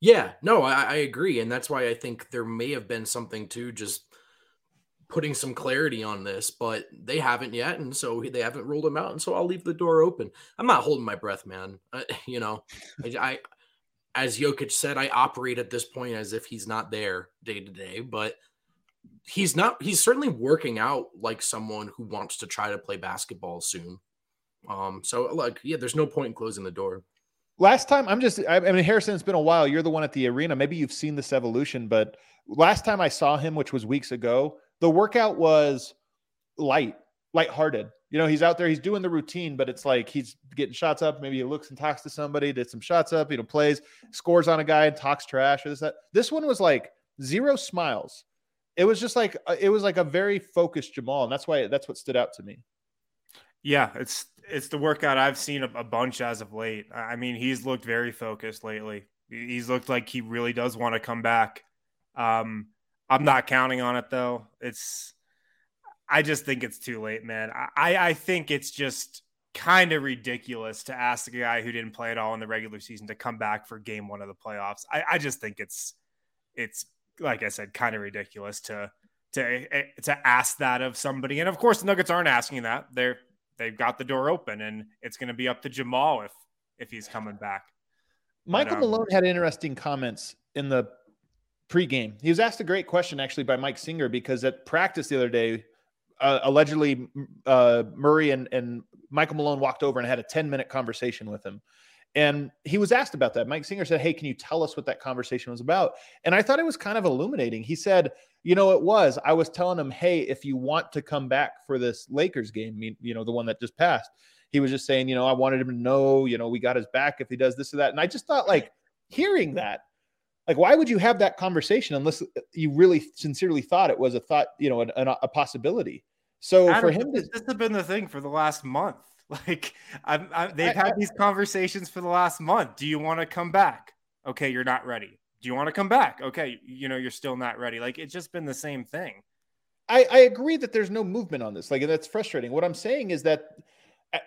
Yeah, no, I, I agree. And that's why I think there may have been something to just putting some clarity on this, but they haven't yet. And so they haven't ruled him out. And so I'll leave the door open. I'm not holding my breath, man. I, you know, I, I, as Jokic said, I operate at this point as if he's not there day to day, but he's not, he's certainly working out like someone who wants to try to play basketball soon. Um, so like, yeah, there's no point in closing the door. Last time, I'm just, I mean, Harrison, it's been a while. You're the one at the arena. Maybe you've seen this evolution, but last time I saw him, which was weeks ago, the workout was light, lighthearted. You know, he's out there, he's doing the routine, but it's like he's getting shots up. Maybe he looks and talks to somebody, did some shots up, you know, plays, scores on a guy and talks trash or this, that. This one was like, zero smiles. It was just like, it was like a very focused Jamal. And that's why, that's what stood out to me. Yeah. It's, it's the workout I've seen a, a bunch as of late. I mean, he's looked very focused lately. He's looked like he really does want to come back. Um, I'm not counting on it though. It's, I just think it's too late, man. I, I think it's just kind of ridiculous to ask the guy who didn't play at all in the regular season to come back for game one of the playoffs. I, I just think it's, it's, like I said, kind of ridiculous to, to, to ask that of somebody. And of course the Nuggets aren't asking that. They're, they've got the door open, and it's going to be up to Jamal if, if he's coming back. Michael but, um, Malone had interesting comments in the pregame. He was asked a great question actually by Mike Singer, because at practice the other day, uh, allegedly uh, Murray and, and Michael Malone walked over and had a ten minute conversation with him. And he was asked about that. Mike Singer said, hey, can you tell us what that conversation was about? And I thought it was kind of illuminating. He said, you know, it was, I was telling him, hey, if you want to come back for this Lakers game, you know, the one that just passed, he was just saying, you know, I wanted him to know, you know, we got his back if he does this or that. And I just thought, like, hearing that, like, why would you have that conversation unless you really sincerely thought it was a thought, you know, an, an, a possibility? So Adam, for him, this has been the thing for the last month. Like I'm, I, they've had I, I, these conversations for the last month. Do you want to come back? Okay, you're not ready. Do you want to come back? Okay, you know, you're still not ready. Like, it's just been the same thing. I, I agree that there's no movement on this. Like, that's frustrating. What I'm saying is that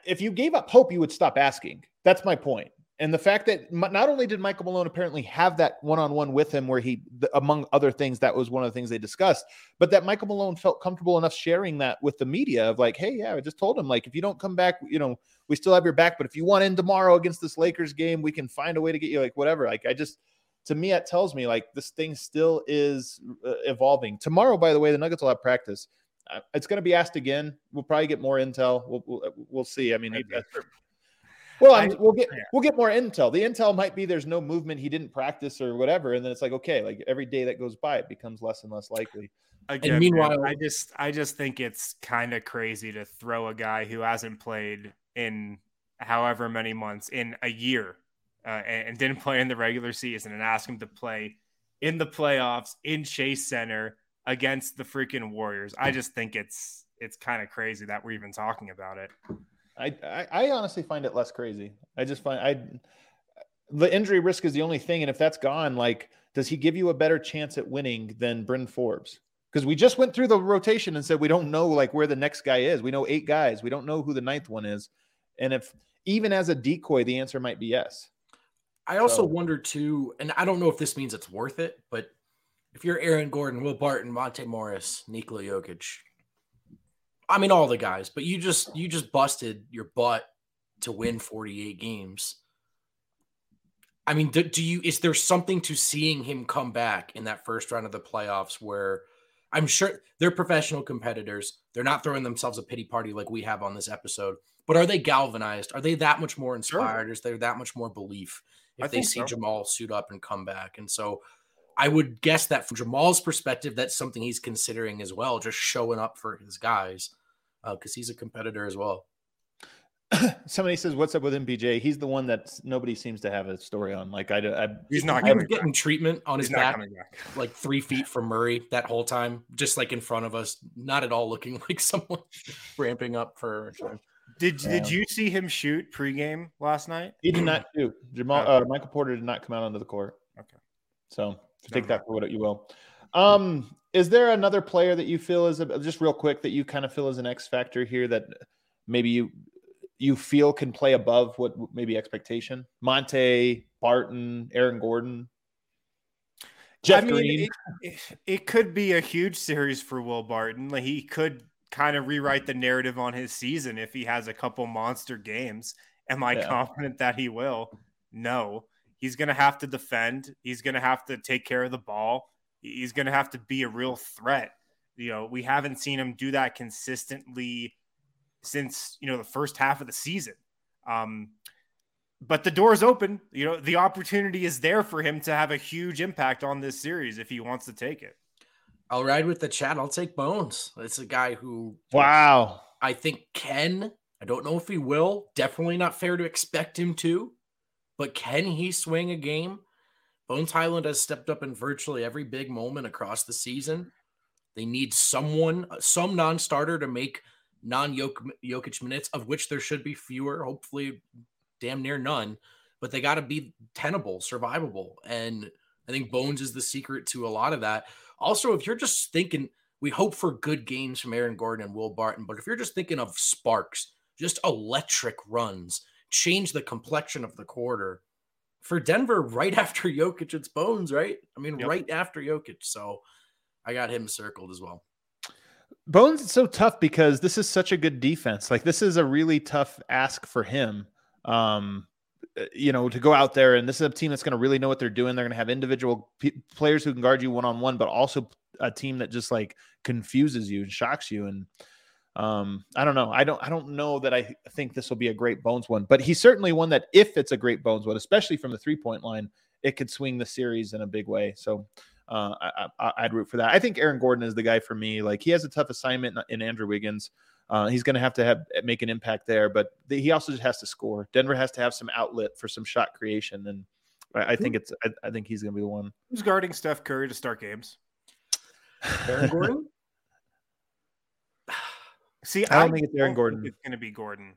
if you gave up hope, you would stop asking. That's my point. And the fact that not only did Michael Malone apparently have that one-on-one with him where he, among other things, that was one of the things they discussed, but that Michael Malone felt comfortable enough sharing that with the media of like, hey, yeah, I just told him, like, if you don't come back, you know, we still have your back, but if you want in tomorrow against this Lakers game, we can find a way to get you, like, whatever. Like, I just, to me, that tells me, like, this thing still is uh, evolving. Tomorrow, by the way, the Nuggets will have practice. Uh, it's going to be asked again. We'll probably get more intel. We'll, we'll, we'll see. I mean, that's Well, I mean, we'll get we'll get more intel. The intel might be there's no movement, he didn't practice or whatever, and then it's like, okay, like every day that goes by, it becomes less and less likely. Again, and meanwhile, man, I just I just think it's kind of crazy to throw a guy who hasn't played in however many months, in a year, uh, and, and didn't play in the regular season, and ask him to play in the playoffs in Chase Center against the freaking Warriors. I just think it's it's kind of crazy that we're even talking about it. I, I, I honestly find it less crazy. I just find I the injury risk is the only thing. And if that's gone, like, does he give you a better chance at winning than Bryn Forbes? Because we just went through the rotation and said, we don't know, like, where the next guy is. We know eight guys. We don't know who the ninth one is. And if even as a decoy, the answer might be yes. I also so. wonder too, and I don't know if this means it's worth it, but if you're Aaron Gordon, Will Barton, Monte Morris, Nikola Jokic, I mean, all the guys, but you just you just busted your butt to win forty-eight games. I mean, do, do you? Is there something to seeing him come back in that first round of the playoffs where I'm sure they're professional competitors. They're not throwing themselves a pity party like we have on this episode, but are they galvanized? Are they that much more inspired? Sure. Is there that much more belief if I they see so. Jamal suit up and come back? And so I would guess that from Jamal's perspective, that's something he's considering as well, just showing up for his guys. Because uh, he's a competitor as well. Somebody says, "What's up with M B J? He's the one that nobody seems to have a story on. Like, I, I he's not I getting back. treatment on he's his back, back, like three feet from Murray that whole time, just like in front of us, not at all looking like someone ramping up for." Did um, Did you see him shoot pregame last night? He did not shoot. Jamal uh, Michael Porter did not come out onto the court. Okay, so take that for what you will. Um, is there another player that you feel is a, just real quick that you kind of feel is an X factor here that maybe you you feel can play above what maybe expectation? Monte, Barton, Aaron Gordon, Jeff I mean, Green. It, it, it could be a huge series for Will Barton. Like, he could kind of rewrite the narrative on his season if he has a couple monster games. Am I yeah. confident that he will? No. He's going to have to defend. He's going to have to take care of the ball. He's going to have to be a real threat. You know, we haven't seen him do that consistently since, you know, the first half of the season. Um, but the door's open. You know, the opportunity is there for him to have a huge impact on this series if he wants to take it. I'll ride with the chat. I'll take Bones. It's a guy who, wow, I think can. I don't know if he will. Definitely not fair to expect him to. But can he swing a game? Bones Hyland has stepped up in virtually every big moment across the season. They need someone, some non-starter to make non-Jokic minutes, of which there should be fewer, hopefully damn near none, but they got to be tenable, survivable. And I think Bones is the secret to a lot of that. Also, if you're just thinking, we hope for good games from Aaron Gordon and Will Barton, but if you're just thinking of sparks, just electric runs, change the complexion of the quarter. For Denver, right after Jokic, it's Bones, right? I mean, yep. right after Jokic. So I got him circled as well. Bones is so tough because this is such a good defense. Like, this is a really tough ask for him, um, you know, to go out there. And this is a team that's going to really know what they're doing. They're going to have individual p- players who can guard you one-on-one, but also a team that just like confuses you and shocks you. And um, I don't know. I don't, I don't know that I think this will be a great Bones one, but he's certainly one that if it's a great Bones one, especially from the three point line, it could swing the series in a big way. So uh, I, I, I'd root for that. I think Aaron Gordon is the guy for me. Like, he has a tough assignment in Andrew Wiggins. Uh, he's going to have to have make an impact there, but the, he also just has to score. Denver has to have some outlet for some shot creation. And I, I think it's, I, I think he's going to be the one. Who's guarding Steph Curry to start games? Aaron Gordon? See, I don't I think it's Aaron Gordon. It's going to be Gordon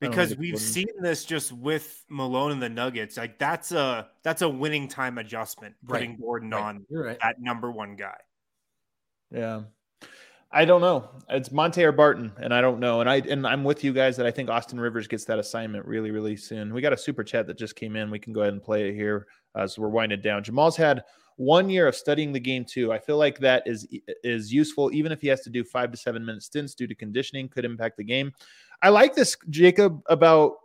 because we've Gordon. seen this just with Malone and the Nuggets. Like, that's a that's a winning time adjustment, putting right. Gordon right. on right. that number one guy. Yeah, I don't know. It's Monte or Barton, and I don't know. And I and I'm with you guys that I think Austin Rivers gets that assignment really, really soon. We got a super chat that just came in. We can go ahead and play it here as we're winding down. Jamal's had one year of studying the game too. I feel like that is is useful, even if he has to do five to seven minute stints due to conditioning, could impact the game. I like this, Jacob, about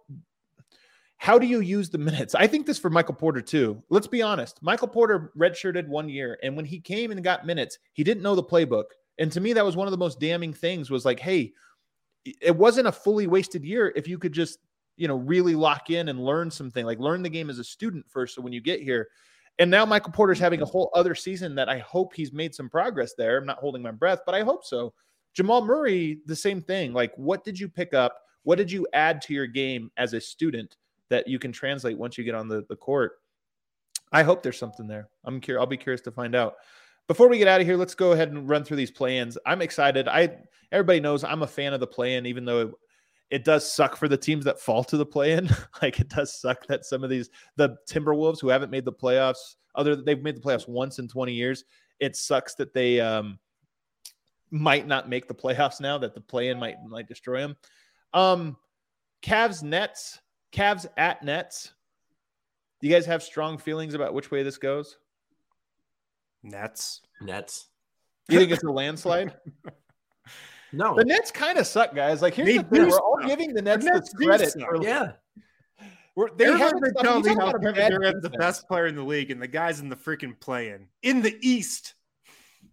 how do you use the minutes? I think this for Michael Porter too. Let's be honest. Michael Porter redshirted one year, and when he came and got minutes, he didn't know the playbook. And to me, that was one of the most damning things was like, hey, it wasn't a fully wasted year if you could just, you know, really lock in and learn something, like learn the game as a student first. So when you get here, and now Michael Porter's having a whole other season that I hope he's made some progress there. I'm not holding my breath, but I hope so. Jamal Murray, the same thing. Like, what did you pick up? What did you add to your game as a student that you can translate once you get on the, the court? I hope there's something there. I'm curious. I'll be curious to find out. Before we get out of here, let's go ahead and run through these play-ins. I'm excited. I everybody knows I'm a fan of the play-in, even though it, It does suck for the teams that fall to the play-in. Like, it does suck that some of these, the Timberwolves who haven't made the playoffs, other than they've made the playoffs once in twenty years. It sucks that they um, might not make the playoffs now, that the play-in might, might destroy them. Um, Cavs, Nets, Cavs at Nets. Do you guys have strong feelings about which way this goes? Nets. Nets. You think it's a landslide? No, the Nets kind of suck, guys. Like, here's they the thing: we're all giving the Nets the, Nets the credit. For, yeah, we're, they have to tell me how Kevin Durant's the best player in the league, and the guys in the freaking play-in in the East.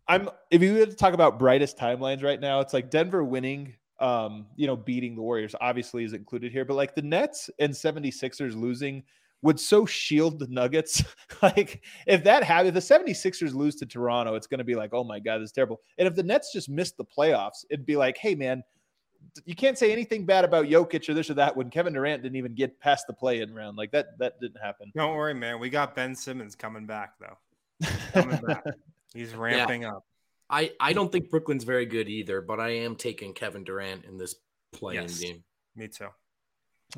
I'm if you were to talk about brightest timelines right now, it's like Denver winning, um, you know, beating the Warriors obviously is included here, but like the Nets and seventy-sixers losing would so shield the Nuggets. Like, if that happened, if the seventy-sixers lose to Toronto, it's going to be like, oh my God, this is terrible. And if the Nets just missed the playoffs, it'd be like, hey man, you can't say anything bad about Jokic or this or that when Kevin Durant didn't even get past the play-in round. Like, that that didn't happen. Don't worry, man. We got Ben Simmons coming back, though. Coming back. He's ramping yeah. up. I, I don't think Brooklyn's very good either, but I am taking Kevin Durant in this play-in yes. game. Me too.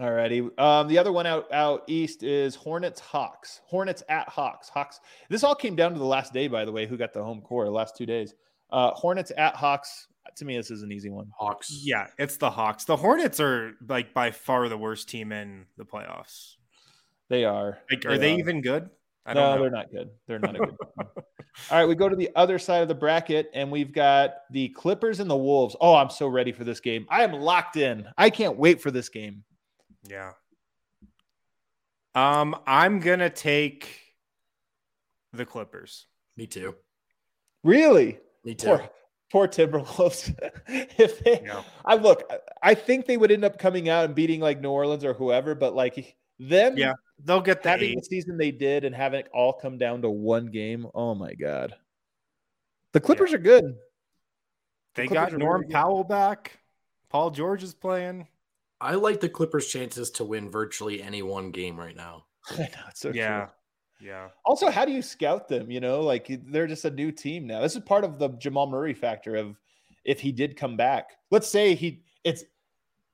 All righty. Um, the other one out, out east is Hornets, Hawks. Hornets at Hawks. Hawks. This all came down to the last day, by the way, who got the home court, the last two days. Uh, Hornets at Hawks. To me, this is an easy one. Hawks. Yeah, it's the Hawks. The Hornets are, like, by far the worst team in the playoffs. They are. Like, are they, they even good? I don't no, know. They're not good. They're not a good team. All right, we go to the other side of the bracket, and we've got the Clippers and the Wolves. Oh, I'm so ready for this game. I am locked in. I can't wait for this game. Yeah. Um, I'm going to take the Clippers. Me too. Really? Me too. Poor, poor Timberwolves. if they, no. I look, I think they would end up coming out and beating like New Orleans or whoever, but like them, yeah, they'll get that the season they did and having it all come down to one game. Oh my God. The Clippers yeah. are good. They the got Norm really Powell back. Paul George is playing. I like the Clippers' chances to win virtually any one game right now. I know, it's so yeah. true. Yeah. Also, how do you scout them? You know, like they're just a new team now. This is part of the Jamal Murray factor of if he did come back. Let's say he it's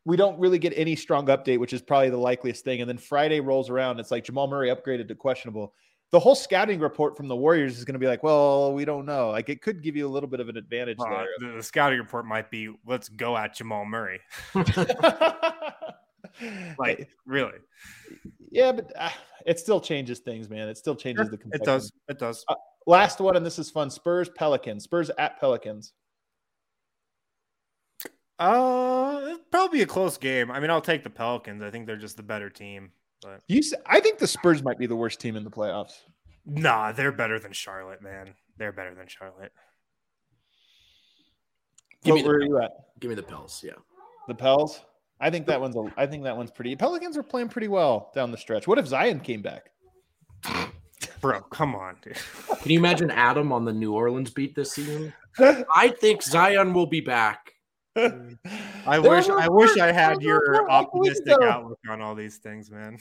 we don't really get any strong update, which is probably the likeliest thing. And then Friday rolls around. It's like Jamal Murray upgraded to questionable. The whole scouting report from the Warriors is going to be like, well, we don't know. Like it could give you a little bit of an advantage uh, there. The, the scouting report might be, let's go at Jamal Murray. Like really? Yeah, but uh, it still changes things, man. It still changes sure, the complexion. It does. It does. Uh, last one, and this is fun. Spurs Pelicans. Spurs at Pelicans. Uh, probably a close game. I mean, I'll take the Pelicans. I think they're just the better team. But you, I think the Spurs might be the worst team in the playoffs. Nah, they're better than Charlotte, man. They're better than Charlotte. Give me where the, are you at? Give me the Pels. Yeah, the Pels. I think that one's a, I think that one's pretty. Pelicans are playing pretty well down the stretch. What if Zion came back? Bro, come on, dude. Can you imagine Adam on the New Orleans beat this season? I think Zion will be back. I wish I wish I had your optimistic outlook on all these things, man.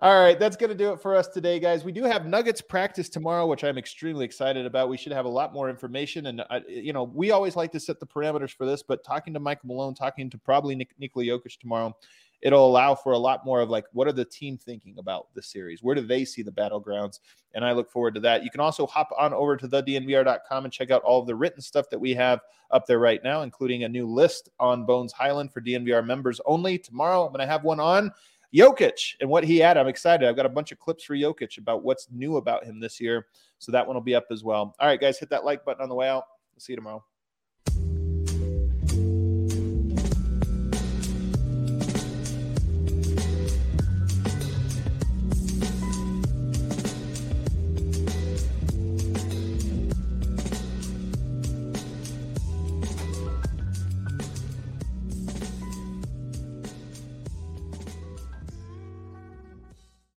All right, that's going to do it for us today, guys. We do have Nuggets practice tomorrow, which I'm extremely excited about. We should have a lot more information. And, uh, you know, we always like to set the parameters for this, but talking to Michael Malone, talking to probably Nik- Nikola Jokic tomorrow, it'll allow for a lot more of, like, what are the team thinking about the series? Where do they see the battlegrounds? And I look forward to that. You can also hop on over to the D N V R dot com and check out all of the written stuff that we have up there right now, including a new list on Bones Hyland for D N V R members only. Tomorrow I'm going to have one on Jokic and what he had. I'm excited. I've got a bunch of clips for Jokic about what's new about him this year. So that one will be up as well. All right, guys, hit that like button on the way out. We'll see you tomorrow.